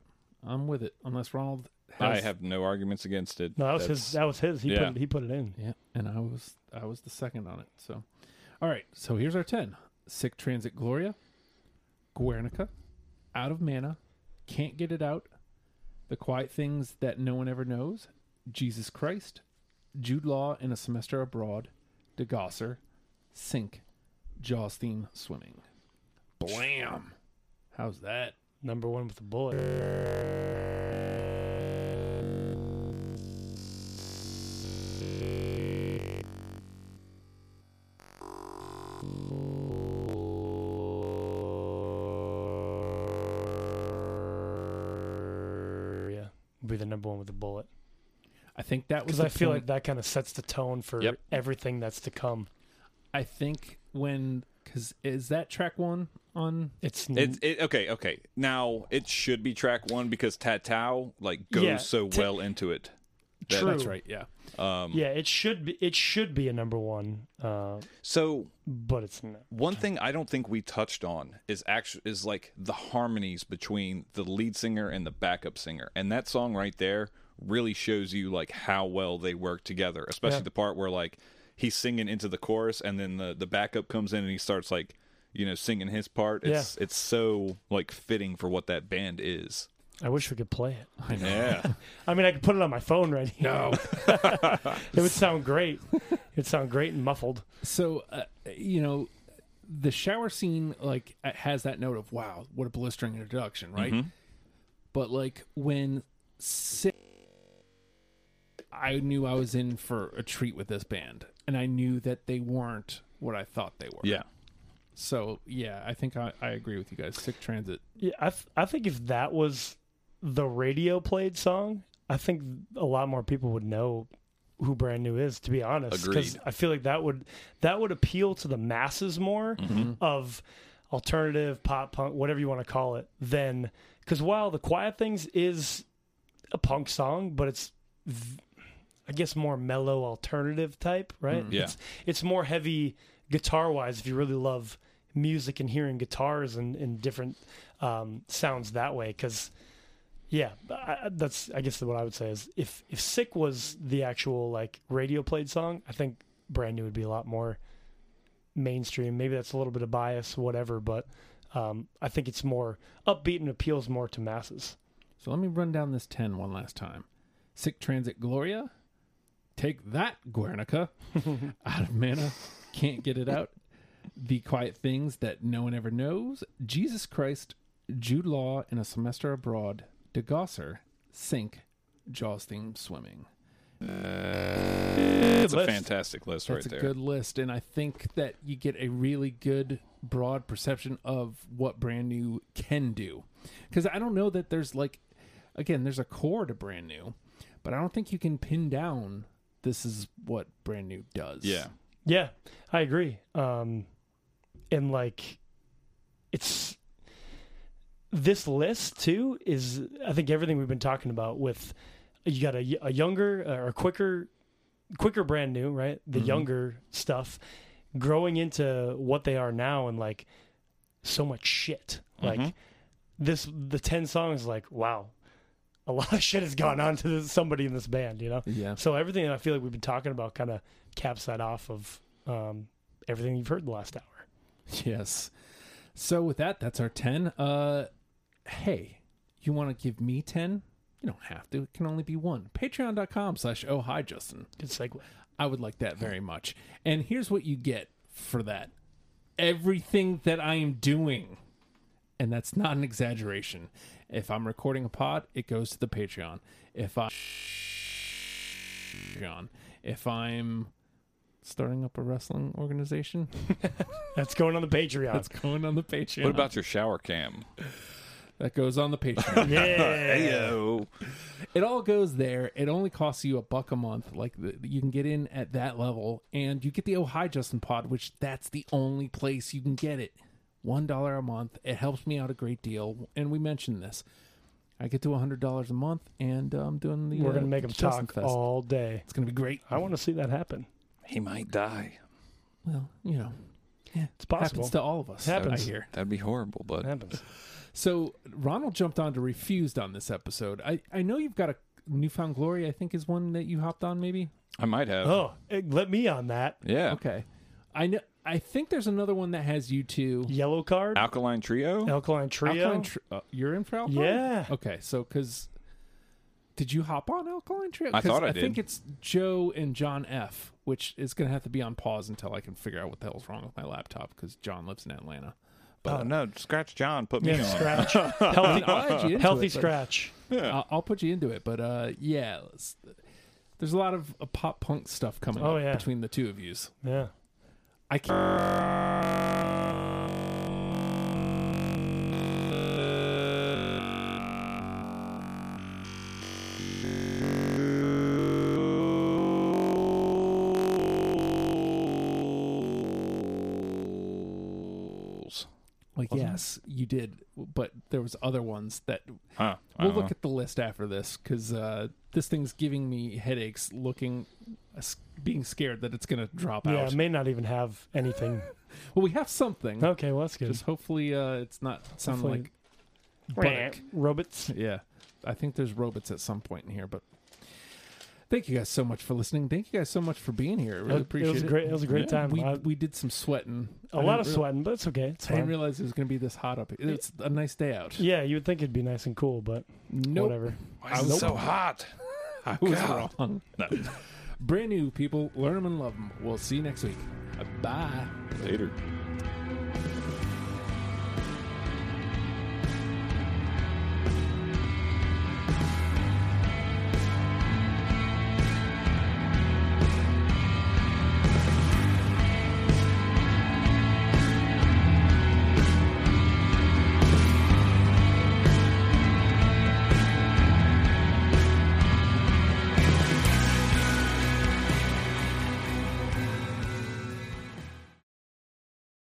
I'm with it. Unless Ronald, has... I have no arguments against it. No, that was that's... his. That was his. He yeah. put it, he put it in. Yeah, and I was I was the second on it. So, all right. So here's our ten: Sick Transit Gloria, Guernica, Out of Mana, Can't Get It Out, The Quiet Things That No One Ever Knows, Jesus Christ, Jude Law in a Semester Abroad, DeGosser, Sink. Jaws Theme Swimming. Blam! How's that? Number one with a bullet. will be the number one with a bullet. I think that was because I feel point. like that kind of sets the tone for yep. everything that's to come. I think when because is that track one on? It's it's it, okay, okay. Now it should be track one because Tatao like goes yeah, so t- well into it. That, True. That's right. Yeah. Um, yeah. It should be. It should be a number one. Uh, so, but it's not. One thing I don't think we touched on is actually is like the harmonies between the lead singer and the backup singer, and that song right there really shows you like how well they work together, especially yeah. the part where like he's singing into the chorus and then the, the backup comes in and he starts like, you know, singing his part. It's yeah. it's so like fitting for what that band is. I wish we could play it. I know. Yeah. I mean, I could put it on my phone right here. No. It would sound great. It would sound great and muffled. So, uh, you know, the shower scene like has that note of wow, what a blistering introduction, right? Mm-hmm. But like when si- I knew I was in for a treat with this band, and I knew that they weren't what I thought they were. Yeah. So, yeah, I think I, I agree with you guys. Sick Transit. Yeah, I, th- I think if that was the radio played song, I think a lot more people would know who Brand New is, to be honest. Because I feel like that would that would appeal to the masses more mm-hmm. of alternative, pop, punk, whatever you want to call it. Than because while The Quiet Things is a punk song, but it's... V- I guess more mellow alternative type, right? Yeah. It's, it's more heavy guitar-wise if you really love music and hearing guitars and, and different um, sounds that way. Because, yeah, I, that's I guess what I would say is if, if Sick was the actual like radio played song, I think Brand New would be a lot more mainstream. Maybe that's a little bit of bias, whatever, but um, I think it's more upbeat and appeals more to masses. So let me run down this ten one last time. Sick Transit Gloria. Take that, Guernica. Out of Mana, Can't Get It Out. The Quiet Things That No One Ever Knows. Jesus Christ, Jude Law in a Semester Abroad. DeGosser, Sink, Jaws Theme Swimming. Uh, that's a fantastic list right there. That's a good list, and I think that you get a really good, broad perception of what Brand New can do. Because I don't know that there's like, again, there's a core to Brand New, but I don't think you can pin down this is what Brand New does. Yeah. Yeah, I agree. Um, and like, it's this list too is, I think everything we've been talking about with, you got a, a younger or quicker, quicker Brand New, right? The mm-hmm. younger stuff growing into what they are now and like so much shit. Like mm-hmm. this, the ten songs, like, wow. A lot of shit has gone on to this, somebody in this band, you know? Yeah. So everything that I feel like we've been talking about kind of caps that off of um, everything you've heard the last hour. Yes. So with that, that's our ten. Uh, hey, you want to give me ten? You don't have to. It can only be one. Patreon.com slash oh hi, Justin. Good segue. I would like that very much. And here's what you get for that. Everything that I am doing, and that's not an exaggeration. If I'm recording a pod, it goes to the Patreon. If I, if I'm starting up a wrestling organization, that's going on the Patreon. That's going on the Patreon. What about your shower cam? That goes on the Patreon. Yeah, heyo. It all goes there. It only costs you a buck a month. Like the, you can get in at that level, and you get the Oh Hi Justin pod, which that's the only place you can get it. one dollar a month. It helps me out a great deal. And we mentioned this. I get to one hundred dollars a month, and I'm um, doing the... We're uh, going to make him talk fest. all day. It's going to be great. I want to see that happen. He might die. Well, you know. Yeah, it's possible. Happens to all of us. It happens. I hear. That'd be horrible, but... It happens. So, Ronald jumped on to Refused on this episode. I, I know you've got a New Found Glory, I think, is one that you hopped on, maybe? I might have. Oh, let me on that. Yeah. Okay. I know... I think there's another one that has you two. Yellow Card? Alkaline Trio? Alkaline Trio. Alkaline tri- uh, you're in for Alkaline? Yeah. Okay, so because... Did you hop on Alkaline Trio? I thought I, I did. I think it's Joe and John F, which is going to have to be on pause until I can figure out what the hell's wrong with my laptop, because John lives in Atlanta. But, oh, no. Scratch John. Put me yeah, on. Scratch. Healthy, I'll you Healthy it, Scratch. Yeah. I'll, I'll put you into it, but uh, yeah. There's a lot of uh, pop-punk stuff coming oh, up yeah. between the two of yous. Yeah. I can't. Like, Wasn't yes, it? you did, but there was other ones that... Huh, we'll look know. at the list after this, because uh, this thing's giving me headaches looking... Uh, being scared that it's going to drop yeah, out. Yeah, it may not even have anything. Well, we have something. Okay, well, that's good. Just hopefully uh, it's not sounding like... Buttock. Robots. Yeah. I think there's robots at some point in here, but... Thank you guys so much for listening. Thank you guys so much for being here. I really appreciate it. Was it. Great, it was a great yeah, time. We, we did some sweating. A lot of real, sweating, but it's okay. It's I fine. didn't realize it was going to be this hot up here. It's a nice day out. Yeah, you would think it'd be nice and cool, but nope. whatever. Why is I, it nope. so hot? I was God. wrong. No. Brand new, people. Learn them and love them. We'll see you next week. Bye. Later.